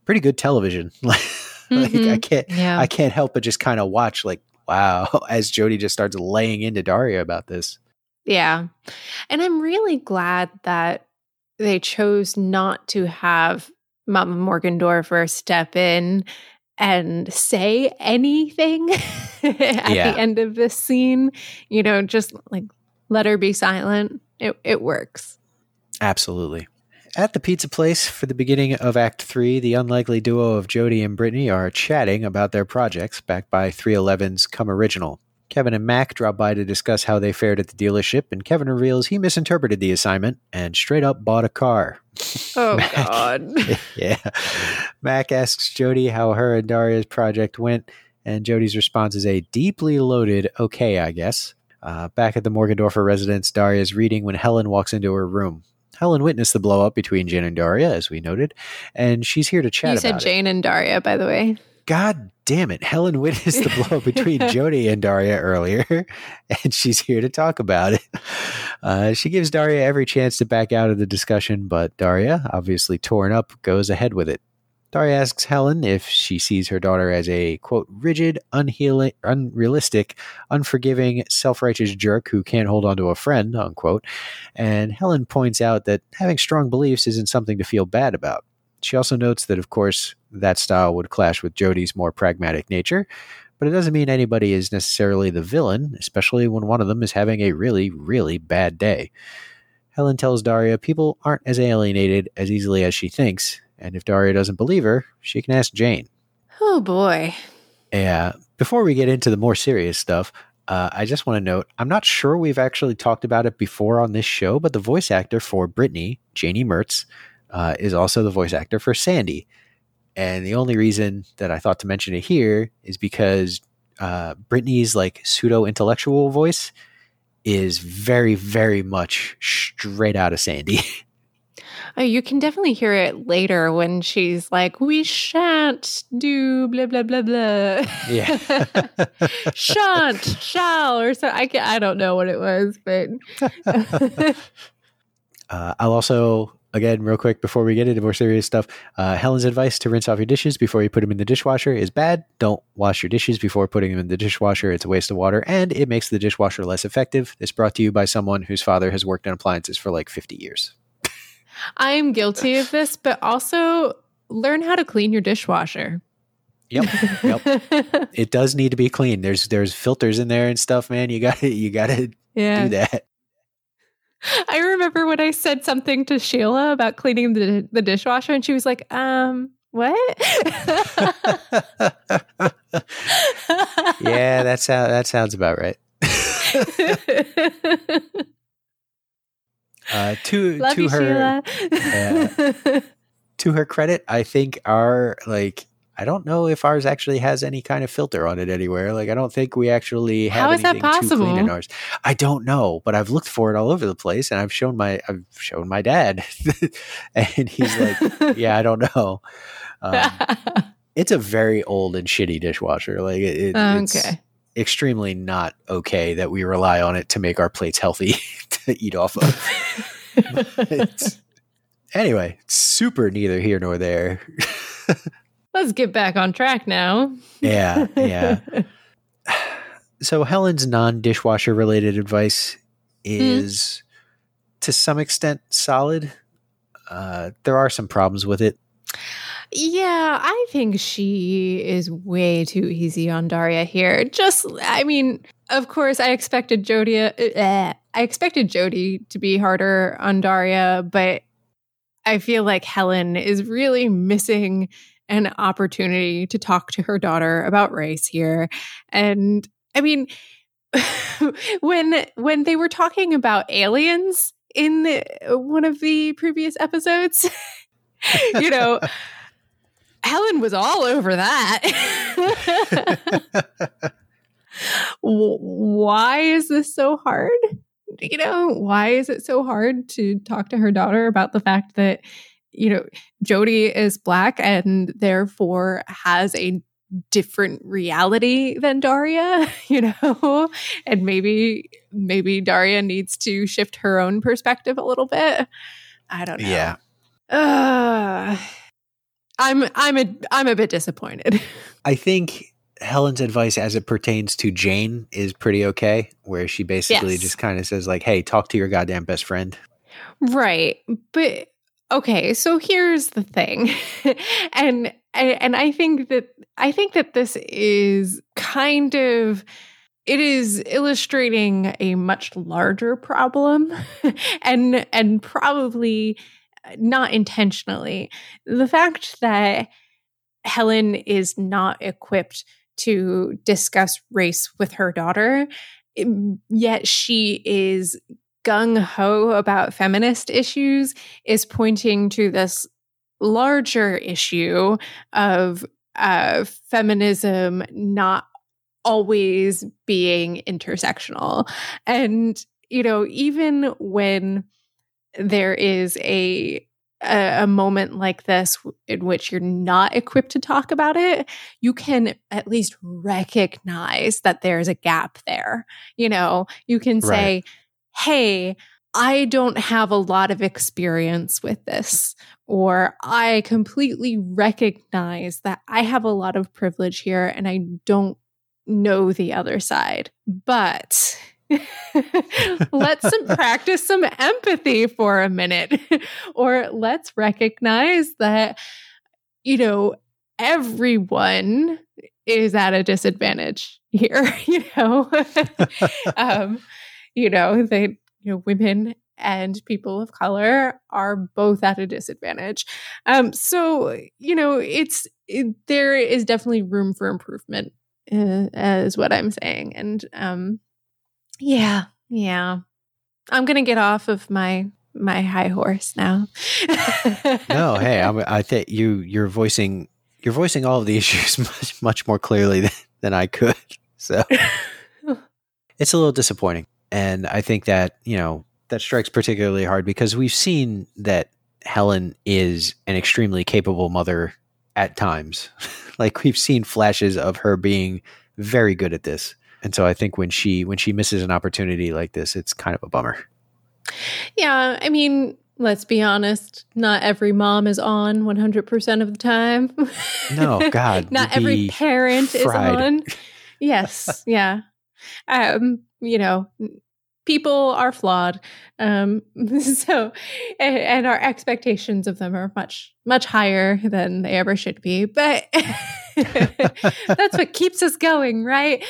pretty good television. Like mm-hmm. I can't, yeah. I can't help but just kind of watch like, wow, as Jodie just starts laying into Daria about this. Yeah. And I'm really glad that they chose not to have Mama Morgendorfer step in and say anything at yeah. the end of this scene. You know, just like let her be silent. It, it works. Absolutely. At the pizza place for the beginning of Act three, the unlikely duo of Jodie and Brittany are chatting about their projects backed by three eleven's Come Original. Kevin and Mac drop by to discuss how they fared at the dealership, and Kevin reveals he misinterpreted the assignment and straight up bought a car. Oh, Mac, God. Yeah. Mac asks Jodie how her and Daria's project went, and Jodie's response is a deeply loaded, okay, I guess. Uh, back at the Morgendorfer residence, Daria's reading when Helen walks into her room. Helen witnessed the blow up between Jane and Daria, as we noted, and she's here to chat about it. You said Jane and Daria, by the way. God damn it. Helen witnessed the blow up between Jodie and Daria earlier, and she's here to talk about it. Uh, she gives Daria every chance to back out of the discussion, but Daria, obviously torn up, goes ahead with it. Daria asks Helen if she sees her daughter as a, quote, rigid, unhealing, unrealistic, unforgiving, self-righteous jerk who can't hold on to a friend, unquote. And Helen points out that having strong beliefs isn't something to feel bad about. She also notes that, of course, that style would clash with Jodie's more pragmatic nature, but it doesn't mean anybody is necessarily the villain, especially when one of them is having a really, really bad day. Helen tells Daria people aren't as alienated as easily as she thinks, and if Daria doesn't believe her, she can ask Jane. Oh, boy. Yeah. Before we get into the more serious stuff, uh, I just want to note, I'm not sure we've actually talked about it before on this show, but the voice actor for Brittany, Janie Mertz, uh, is also the voice actor for Sandy. And the only reason that I thought to mention it here is because uh, Brittany's like pseudo-intellectual voice is very, very much straight out of Sandy. Oh, you can definitely hear it later when she's like, we shan't do blah, blah, blah, blah. Yeah. Shan't, shall, or so. I can't, I don't know what it was, but. uh, I'll also, again, real quick, before we get into more serious stuff, uh, Helen's advice to rinse off your dishes before you put them in the dishwasher is bad. Don't wash your dishes before putting them in the dishwasher. It's a waste of water, and it makes the dishwasher less effective. It's brought to you by someone whose father has worked on appliances for like fifty years. I am guilty of this, but also learn how to clean your dishwasher. Yep, yep. It does need to be clean. There's there's filters in there and stuff, man. You got you got to yeah. do that. I remember when I said something to Sheila about cleaning the the dishwasher, and she was like, "Um, what?" Yeah, that's how that sounds about right. Uh, to Love to you, her uh, to her credit, I think our like I don't know if ours actually has any kind of filter on it anywhere. Like I don't think we actually have How is anything that possible? Too clean in ours. I don't know, but I've looked for it all over the place, and I've shown my I've shown my dad, and he's like, "Yeah, I don't know." Um, it's a very old and shitty dishwasher. Like it, it, okay. it's extremely not okay that we rely on it to make our plates healthy to eat off of. But, Anyway, it's super neither here nor there. Let's get back on track now. Yeah, yeah. So Helen's non-dishwasher related advice is, mm. to some extent, solid. Uh, there are some problems with it. Yeah, I think she is way too easy on Daria here. Just, I mean, of course, I expected Jodie, uh, I expected Jodie to be harder on Daria, but I feel like Helen is really missing an opportunity to talk to her daughter about race here. And I mean, when when they were talking about aliens in the, one of the previous episodes, you know, Helen was all over that. Why is this so hard? You know, why is it so hard to talk to her daughter about the fact that, you know, Jodie is Black and therefore has a different reality than Daria, you know, and maybe maybe Daria needs to shift her own perspective a little bit. I don't know. Yeah. Uh, I'm I'm a I'm a bit disappointed. I think Helen's advice as it pertains to Jane is pretty okay, where she basically yes. just kind of says like, hey, talk to your goddamn best friend. Right. But okay, so here's the thing. and and I think that I think that this is kind of it is illustrating a much larger problem and and probably not intentionally. The fact that Helen is not equipped to discuss race with her daughter, yet she is gung-ho about feminist issues, is pointing to this larger issue of uh, feminism not always being intersectional. And, you know, even when there is a a moment like this in which you're not equipped to talk about it, you can at least recognize that there's a gap there. You know, you can say, right. hey, I don't have a lot of experience with this, or I completely recognize that I have a lot of privilege here and I don't know the other side, but let's some, practice some empathy for a minute, or let's recognize that, you know, everyone is at a disadvantage here, you know, um, you know, they, you know, women and people of color are both at a disadvantage. Um, so, you know, it's, it, there is definitely room for improvement, uh, is what I'm saying. And, um, Yeah, yeah. I'm gonna get off of my my high horse now. No, hey, I'm, I think you you're voicing you're voicing all of the issues much much more clearly than, than I could. So it's a little disappointing, and I think that, you know, that strikes particularly hard because we've seen that Helen is an extremely capable mother at times. Like, we've seen flashes of her being very good at this. And so I think when she when she misses an opportunity like this, it's kind of a bummer. Yeah, I mean, let's be honest. Not every mom is on one hundred percent of the time. No, God. Not every parent fried. is on. Yes, yeah. Um, you know, people are flawed. Um, so, and, and our expectations of them are much, much higher than they ever should be. But that's what keeps us going, right?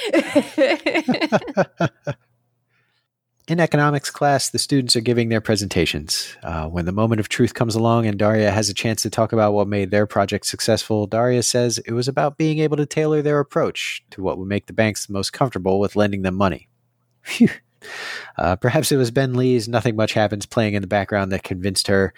In economics class, the students are giving their presentations. Uh, when the moment of truth comes along and Daria has a chance to talk about what made their project successful, Daria says it was about being able to tailor their approach to what would make the banks the most comfortable with lending them money. Phew. Uh, perhaps it was Ben Lee's Nothing Much Happens playing in the background that convinced her.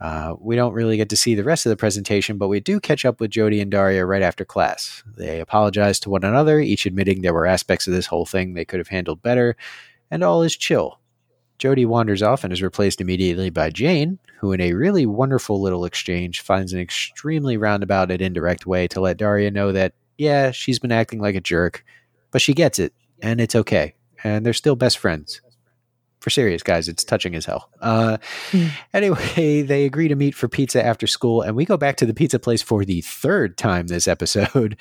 Uh, we don't really get to see the rest of the presentation, but we do catch up with Jodie and Daria right after class. They apologize to one another, each admitting there were aspects of this whole thing they could have handled better, and all is chill. Jodie wanders off and is replaced immediately by Jane, who in a really wonderful little exchange finds an extremely roundabout and indirect way to let Daria know that, yeah, she's been acting like a jerk, but she gets it, and it's okay, and they're still best friends. For serious, guys, it's touching as hell. Uh, mm. Anyway, they agree to meet for pizza after school, and we go back to the pizza place for the third time this episode.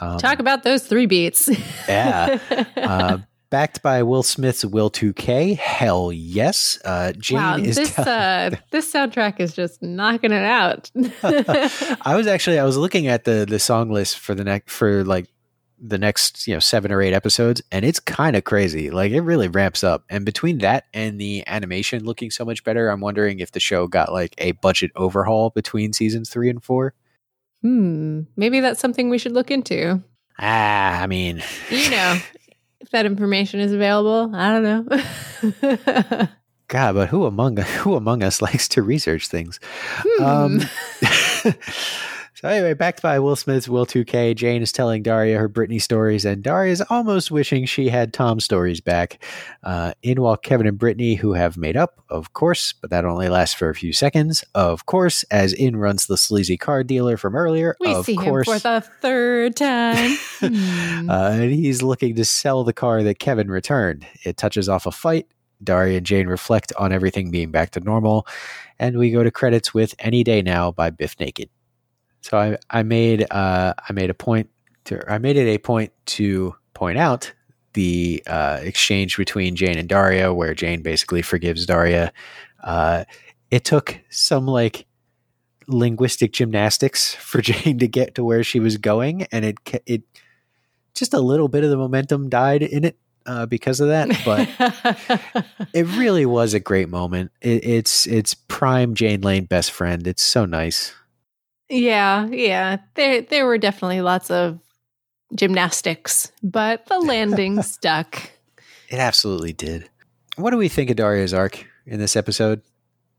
Um, Talk about those three beats. yeah. Uh, backed by Will Smith's Will two K. Hell yes. Uh, Jane wow, is this, tell- uh, this soundtrack is just knocking it out. I was actually, I was looking at the the song list for the next, for like, the next, you know, seven or eight episodes, and it's kind of crazy. Like, it really ramps up. And between that and the animation looking so much better, I'm wondering if the show got like a budget overhaul between seasons three and four. Hmm. Maybe that's something we should look into. Ah, I mean, you know, if that information is available, I don't know. God, but who among who among us likes to research things? Hmm. Um, So anyway, backed by Will Smith's Will two K, Jane is telling Daria her Brittany stories, and Daria is almost wishing she had Tom's stories back. Uh, in walk Kevin and Brittany, who have made up, of course, but that only lasts for a few seconds. Of course, as in runs the sleazy car dealer from earlier. We of see course. him for the third time. hmm. uh, and he's looking to sell the car that Kevin returned. It touches off a fight. Daria and Jane reflect on everything being back to normal, and we go to credits with Any Day Now by Biff Naked. So I, I made uh, I made a point to I made it a point to point out the uh, exchange between Jane and Daria, where Jane basically forgives Daria. Uh, it took some like linguistic gymnastics for Jane to get to where she was going, and it it just a little bit of the momentum died in it uh, because of that. But it really was a great moment. It, it's it's prime Jane Lane best friend. It's so nice. Yeah, yeah. There there were definitely lots of gymnastics, but the landing stuck. It absolutely did. What do we think of Daria's arc in this episode?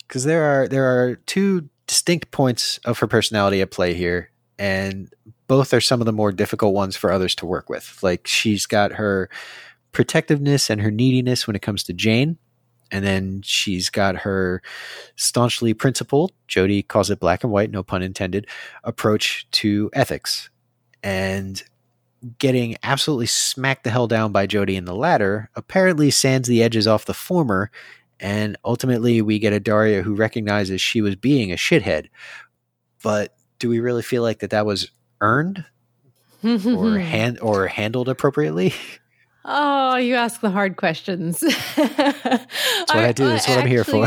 Because there are there are two distinct points of her personality at play here, and both are some of the more difficult ones for others to work with. Like, she's got her protectiveness and her neediness when it comes to Jane. And then she's got her staunchly principled, Jodie calls it black and white, no pun intended, approach to ethics. And getting absolutely smacked the hell down by Jodie in the latter apparently sands the edges off the former. And ultimately, we get a Daria who recognizes she was being a shithead. But do we really feel like that that was earned or, hand, or handled appropriately? Oh, you ask the hard questions. That's what I, I do. That's what I, I'm actually, here for.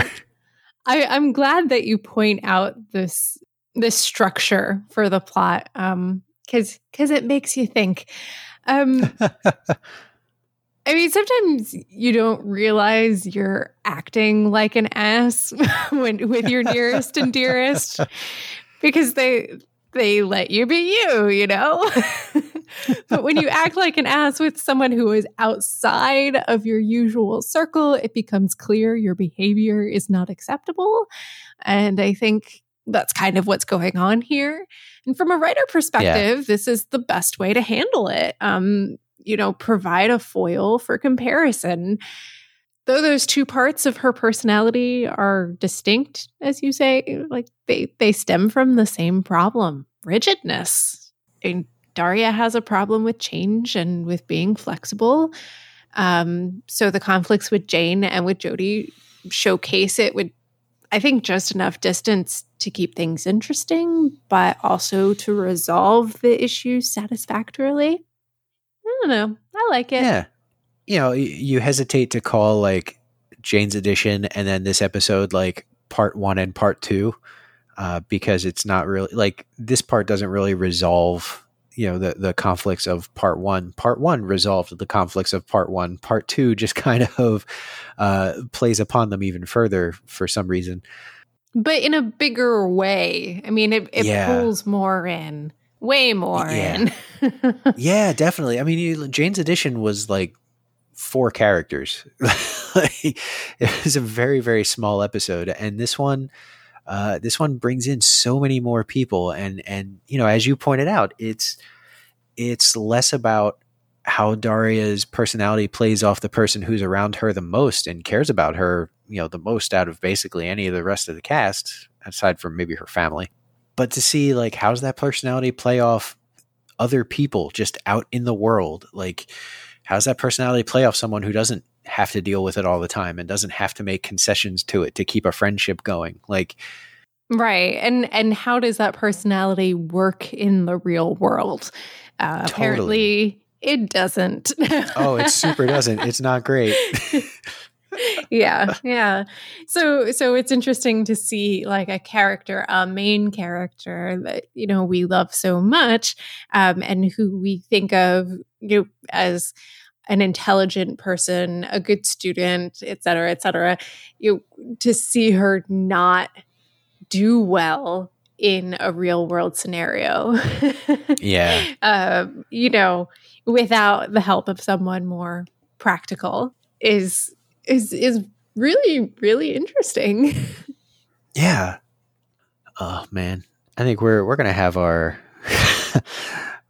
I, I'm glad that you point out this this structure for the plot, um, because because it makes you think. Um, I mean, sometimes you don't realize you're acting like an ass when with your nearest and dearest, because they. They let you be you, you know? But when you act like an ass with someone who is outside of your usual circle, it becomes clear your behavior is not acceptable. And I think that's kind of what's going on here. And from a writer perspective, yeah. This is the best way to handle it. Um, you know, provide a foil for comparison. Though those two parts of her personality are distinct, as you say, like they, they stem from the same problem, rigidness. And Daria has a problem with change and with being flexible. Um, so the conflicts with Jane and with Jodie showcase it with, I think, just enough distance to keep things interesting, but also to resolve the issue satisfactorily. I don't know. I like it. Yeah. You know, you hesitate to call like Jane's Edition and then this episode like part one and part two uh, because it's not really like this part doesn't really resolve, you know, the, the conflicts of part one. Part one resolved the conflicts of part one. Part two just kind of uh, plays upon them even further for some reason. But in a bigger way. I mean, it, it yeah. pulls more in, way more yeah. in. yeah, definitely. I mean, you, Jane's Edition was like, four characters. It was a very, very small episode. And this one, uh, this one brings in so many more people. And, and, you know, as you pointed out, it's, it's less about how Daria's personality plays off the person who's around her the most and cares about her, you know, the most out of basically any of the rest of the cast, aside from maybe her family, but to see like, how's that personality play off other people just out in the world? Like, how's that personality play off someone who doesn't have to deal with it all the time and doesn't have to make concessions to it to keep a friendship going. Like, right. And and how does that personality work in the real world? Uh, totally. Apparently it doesn't. Oh, it super doesn't. It's not great. Yeah. Yeah. So, so it's interesting to see like a character, a main character that, you know, we love so much, um, and who we think of, you know, as an intelligent person, a good student, et cetera, et cetera, you know, to see her not do well in a real world scenario. Yeah. Um, you know, without the help of someone more practical is, is is really, really interesting. Yeah. Oh man. I think we're we're gonna have our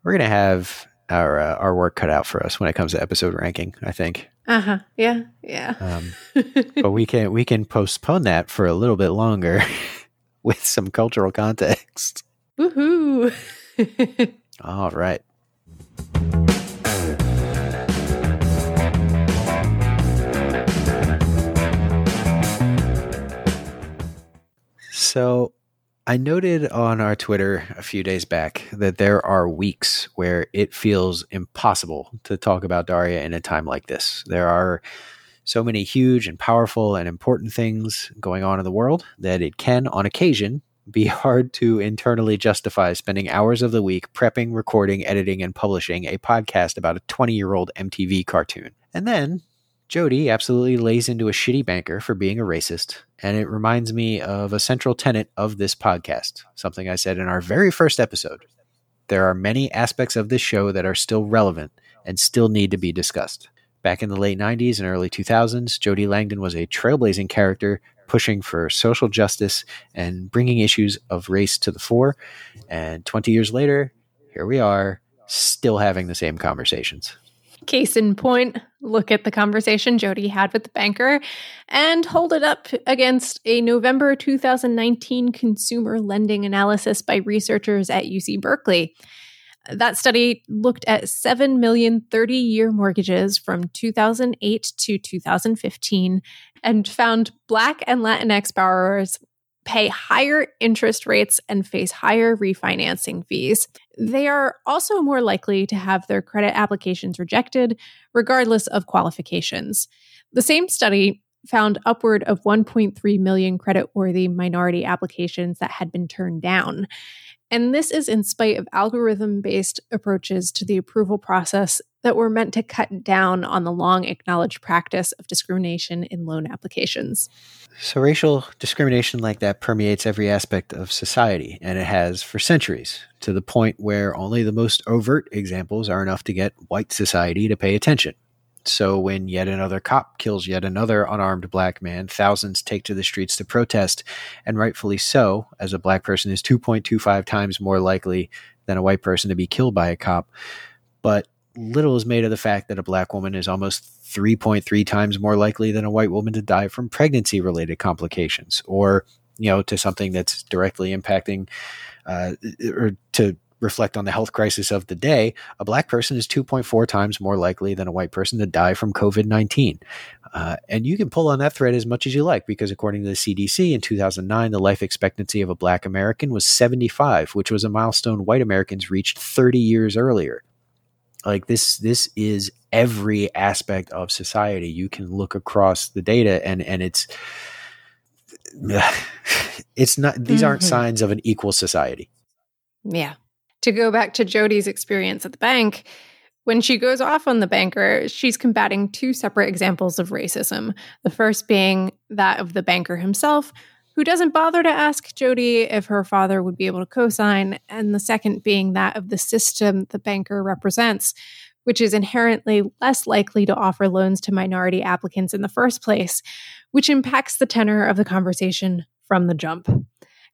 we're gonna have our uh, our work cut out for us when it comes to episode ranking, I think. Uh-huh. Yeah. Yeah. Um, but we can we can postpone that for a little bit longer with some cultural context. Woohoo. All right. So I noted on our Twitter a few days back that there are weeks where it feels impossible to talk about Daria in a time like this. There are so many huge and powerful and important things going on in the world that it can, on occasion, be hard to internally justify spending hours of the week prepping, recording, editing, and publishing a podcast about a twenty-year-old M T V cartoon. And then Jodie absolutely lays into a shitty banker for being a racist, and it reminds me of a central tenet of this podcast, something I said in our very first episode. There are many aspects of this show that are still relevant and still need to be discussed. Back in the late nineties and early two thousands, Jodie Langdon was a trailblazing character pushing for social justice and bringing issues of race to the fore, and twenty years later, here we are, still having the same conversations. Case in point, look at the conversation Jodie had with the banker and hold it up against a November two thousand nineteen consumer lending analysis by researchers at U C Berkeley. That study looked at seven million thirty-year mortgages from two thousand eight to two thousand fifteen and found Black and Latinx borrowers pay higher interest rates and face higher refinancing fees. They are also more likely to have their credit applications rejected, regardless of qualifications. The same study found upward of one point three million creditworthy minority applications that had been turned down. And this is in spite of algorithm-based approaches to the approval process that were meant to cut down on the long-acknowledged practice of discrimination in loan applications. So racial discrimination like that permeates every aspect of society, and it has for centuries, to the point where only the most overt examples are enough to get white society to pay attention. So when yet another cop kills yet another unarmed Black man, thousands take to the streets to protest, and rightfully so, as a Black person is two point two five times more likely than a white person to be killed by a cop. But little is made of the fact that a Black woman is almost three point three times more likely than a white woman to die from pregnancy-related complications, or, you know, to something that's directly impacting, uh, or to reflect on the health crisis of the day, a Black person is two point four times more likely than a white person to die from covid nineteen. Uh, and you can pull on that thread as much as you like, because according to the C D C in two thousand nine, the life expectancy of a Black American was seventy-five, which was a milestone white Americans reached thirty years earlier. Like this, this is every aspect of society. You can look across the data and, and it's, it's not, these aren't mm-hmm. signs of an equal society. Yeah. To go back to Jodie's experience at the bank, when she goes off on the banker, she's combating two separate examples of racism. The first being that of the banker himself, who doesn't bother to ask Jodie if her father would be able to co-sign, and the second being that of the system the banker represents, which is inherently less likely to offer loans to minority applicants in the first place, which impacts the tenor of the conversation from the jump.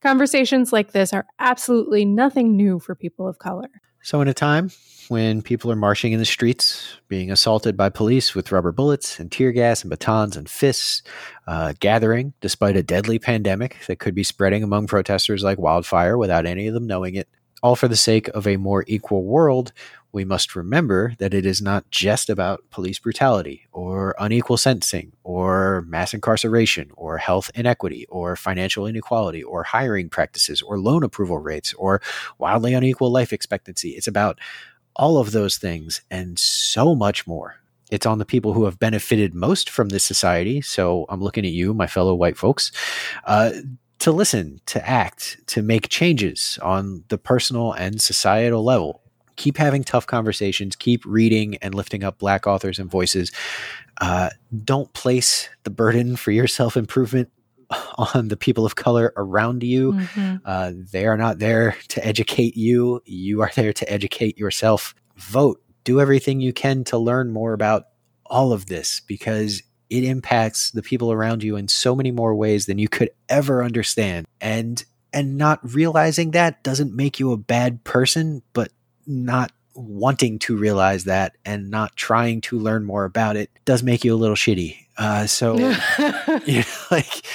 Conversations like this are absolutely nothing new for people of color. So in a time when people are marching in the streets, being assaulted by police with rubber bullets and tear gas and batons and fists, uh, gathering despite a deadly pandemic that could be spreading among protesters like wildfire without any of them knowing it, All for the sake of a more equal world, we must remember that it is not just about police brutality or unequal sentencing or mass incarceration or health inequity or financial inequality or hiring practices or loan approval rates or wildly unequal life expectancy. It's about all of those things and so much more. It's on the people who have benefited most from this society. So I'm looking at you, my fellow white folks, uh, to listen, to act, to make changes on the personal and societal level. Keep having tough conversations, keep reading and lifting up Black authors and voices. Uh, don't place the burden for your self-improvement on the people of color around you. Mm-hmm. Uh, they are not there to educate you. You are there to educate yourself. Vote. Do everything you can to learn more about all of this, because it impacts the people around you in so many more ways than you could ever understand. And and not realizing that doesn't make you a bad person, but not wanting to realize that and not trying to learn more about it does make you a little shitty. Uh, so, you know, like,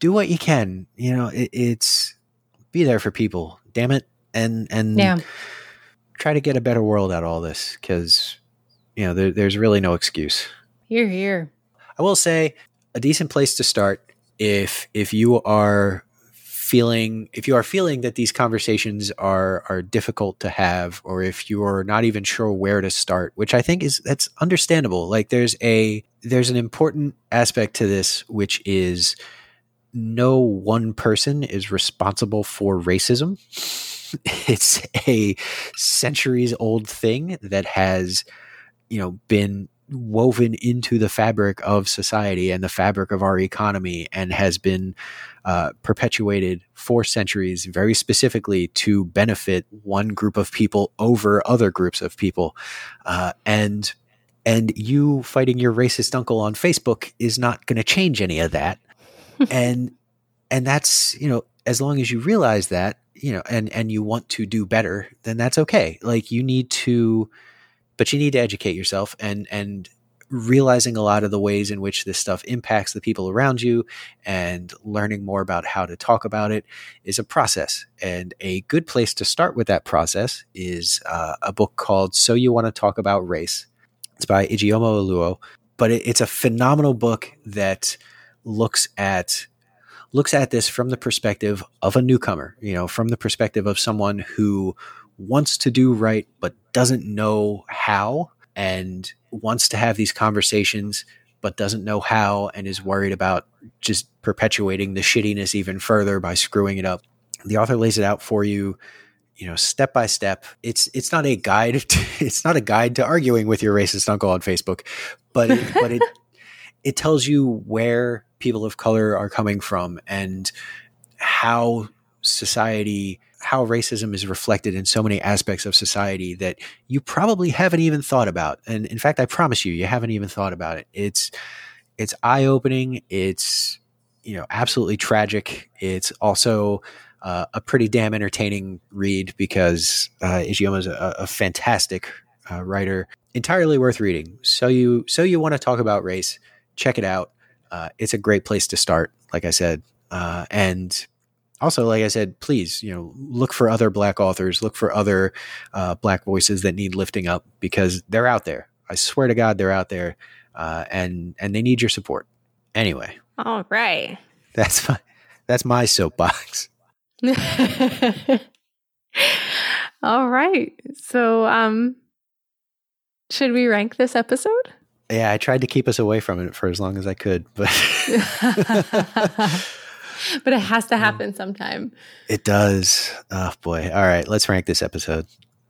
do what you can. You know, it, it's be there for people. Damn it, and and yeah. Try to get a better world out of all this, because you know there, there's really no excuse. Hear, hear. I will say a decent place to start if if you are feeling if you are feeling that these conversations are are difficult to have, or if you're not even sure where to start, which I think is that's understandable. Like there's a there's an important aspect to this, which is no one person is responsible for racism. It's a centuries old thing that has, you know, been woven into the fabric of society and the fabric of our economy, and has been uh, perpetuated for centuries, very specifically to benefit one group of people over other groups of people. Uh, and and you fighting your racist uncle on Facebook is not going to change any of that. and and that's, you know, as long as you realize that, you know, and, and you want to do better, then that's okay. Like you need to, but you need to educate yourself, and, and realizing a lot of the ways in which this stuff impacts the people around you and learning more about how to talk about it is a process. And a good place to start with that process is uh, a book called So You Want to Talk About Race. It's by Ijeoma Oluo, but it, it's a phenomenal book that looks at looks at this from the perspective of a newcomer, you know, from the perspective of someone who wants to do right, but doesn't know how, and wants to have these conversations, but doesn't know how, and is worried about just perpetuating the shittiness even further by screwing it up. The author lays it out for you, you know, step by step. It's, it's not a guide. To, it's not a guide to arguing with your racist uncle on Facebook, but, it, but it, it tells you where people of color are coming from and how society, how racism is reflected in so many aspects of society that you probably haven't even thought about. And in fact, I promise you, you haven't even thought about it. It's, it's eye-opening. It's, you know, absolutely tragic. It's also uh, a pretty damn entertaining read, because uh, Ijeoma is a, a fantastic uh, writer. Entirely worth reading. So you, so you want to talk about race, check it out. Uh, it's a great place to start, like I said. Uh, and also, like I said, please, you know, look for other Black authors, look for other uh, Black voices that need lifting up, because they're out there. I swear to God, they're out there, uh, and and they need your support. Anyway, all right, that's my that's my soapbox. All right, so um, should we rank this episode? Yeah, I tried to keep us away from it for as long as I could, but but it has to happen sometime. It does. Oh boy. All right, let's rank this episode.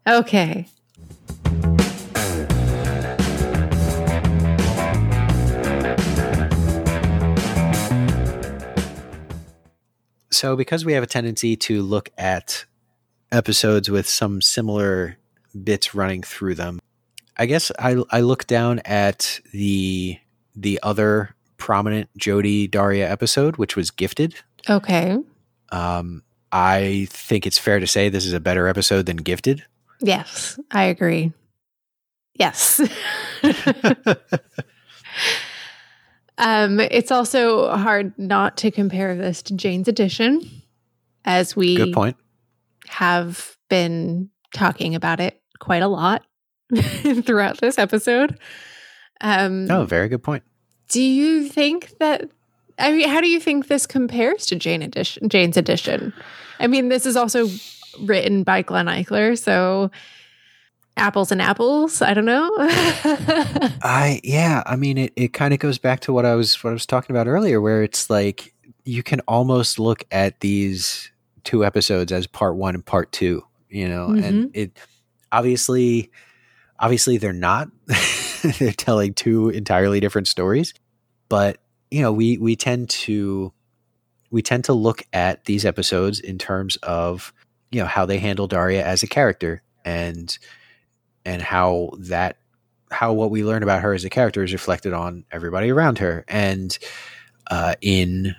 Okay. So because we have a tendency to look at episodes with some similar bits running through them, I guess I, I look down at the the other prominent Jodie Daria episode, which was Gifted. Okay. Um, I think it's fair to say this is a better episode than Gifted. Yes, I agree. Yes. um, it's also hard not to compare this to Jane's Edition, as we Good point. Have been talking about it quite a lot throughout this episode. Um, oh, very good point. Do you think that, I mean, how do you think this compares to Jane edition, Jane's Edition? I mean, this is also written by Glenn Eichler, so apples and apples, I don't know. I yeah, I mean, it, it kind of goes back to what I was what I was talking about earlier, where it's like you can almost look at these two episodes as part one and part two, you know, mm-hmm. and it obviously, obviously they're not. They're telling two entirely different stories, but you know, we we tend to we tend to look at these episodes in terms of, you know, how they handle Daria as a character and and how that how what we learn about her as a character is reflected on everybody around her. And uh, in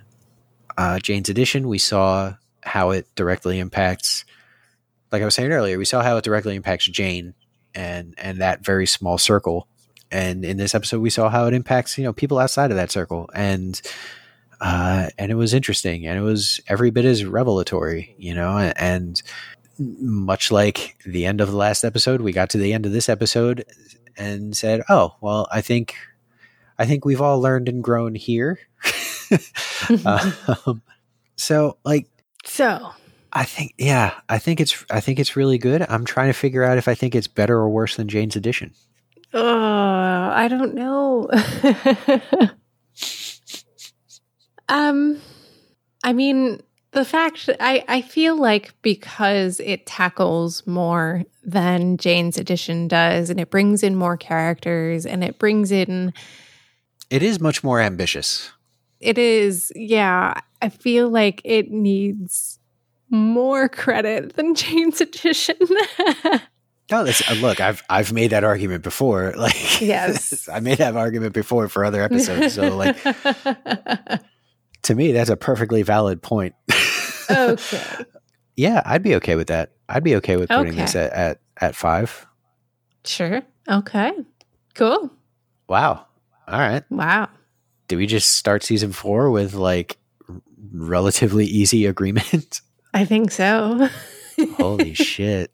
uh, Jane's Edition, we saw how it directly impacts. Like I was saying earlier, we saw how it directly impacts Jane and and that very small circle. And in this episode, we saw how it impacts, you know, people outside of that circle. And, uh, and it was interesting, and it was every bit as revelatory, you know, and much like the end of the last episode, we got to the end of this episode and said, oh, well, I think, I think we've all learned and grown here. um, so like, so I think, yeah, I think it's, I think it's really good. I'm trying to figure out if I think it's better or worse than Jane's Edition. Oh, I don't know. um, I mean, the fact that I, I feel like because it tackles more than Jane's Edition does, and it brings in more characters, and it brings in... It is much more ambitious. It is, yeah. I feel like it needs more credit than Jane's Edition. No, that's, uh, look, I've I've made that argument before. Like, yes, I made that argument before for other episodes. So, like, to me, that's a perfectly valid point. Okay. Yeah, I'd be okay with that. I'd be okay with putting okay. this at, at at five. Sure. Okay. Cool. Wow. All right. Wow. Do we just start season four with like relatively easy agreement? I think so. Holy shit.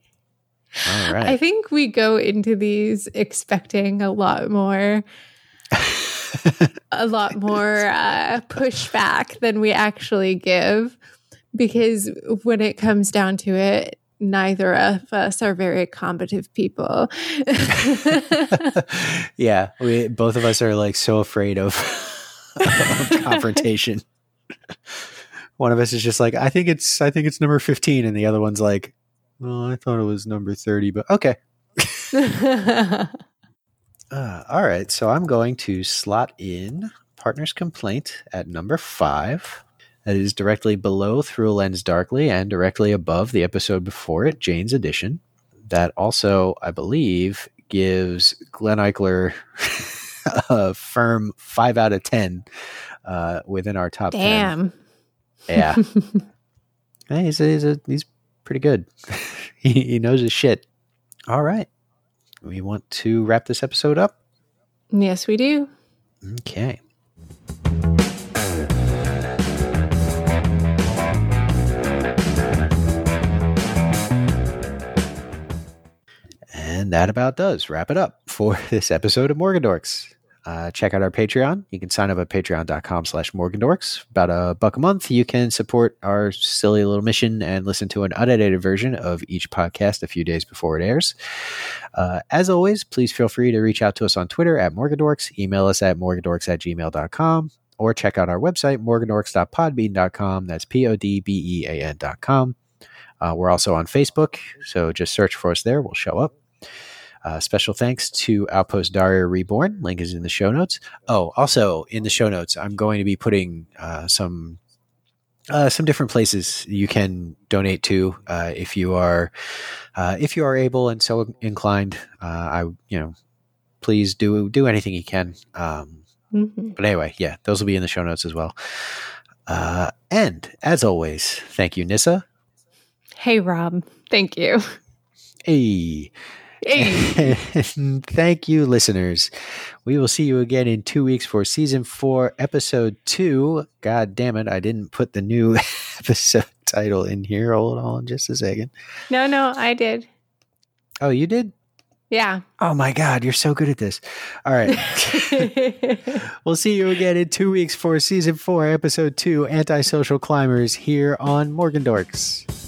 All right. I think we go into these expecting a lot more, a lot more uh, pushback than we actually give, because when it comes down to it, neither of us are very combative people. Yeah, we both of us are like so afraid of, of confrontation. One of us is just like, I think it's, I think it's number fifteen, and the other one's like, well, I thought it was number thirty, but okay. uh, all right. So I'm going to slot in Partner's Complaint at number five. That is directly below Through a Lens Darkly and directly above the episode before it, Jane's Edition. That also, I believe, gives Glenn Eichler a firm five out of ten uh, within our top Damn. ten. Yeah. Hey, he's a, he's a, he's pretty good. he, he knows his shit. All right. We want to wrap this episode up? Yes, we do. Okay. And that about does wrap it up for this episode of Morgendorks. Uh, check out our Patreon. You can sign up at patreon.com slash Morgandorks. About a buck a month, you can support our silly little mission and listen to an unedited version of each podcast a few days before it airs. Uh, as always, please feel free to reach out to us on Twitter at Morgandorks, email us at Morgandorks at gmail.com, or check out our website, morgandorks dot podbean dot com. That's P O D B E A N dot com. Uh, we're also on Facebook, so just search for us there. We'll show up. Uh, special thanks to Outpost Daria Reborn. Link is in the show notes. Oh, also in the show notes, I'm going to be putting uh, some uh, some different places you can donate to uh, if you are uh, if you are able and so inclined. Uh, I you know, please do do anything you can. Um, mm-hmm. But anyway, yeah, those will be in the show notes as well. Uh, and as always, thank you, Nissa. Hey, Rob. Thank you. Hey. Hey. Thank you, listeners. We will see you again in two weeks for season four, episode two. God damn it, I didn't put the new episode title in here. Hold on just a second. No, no, I did. Oh, you did? Yeah. Oh my God, you're so good at this. All right. We'll see you again in two weeks for season four, episode two, Antisocial Climbers, here on Morgendorks.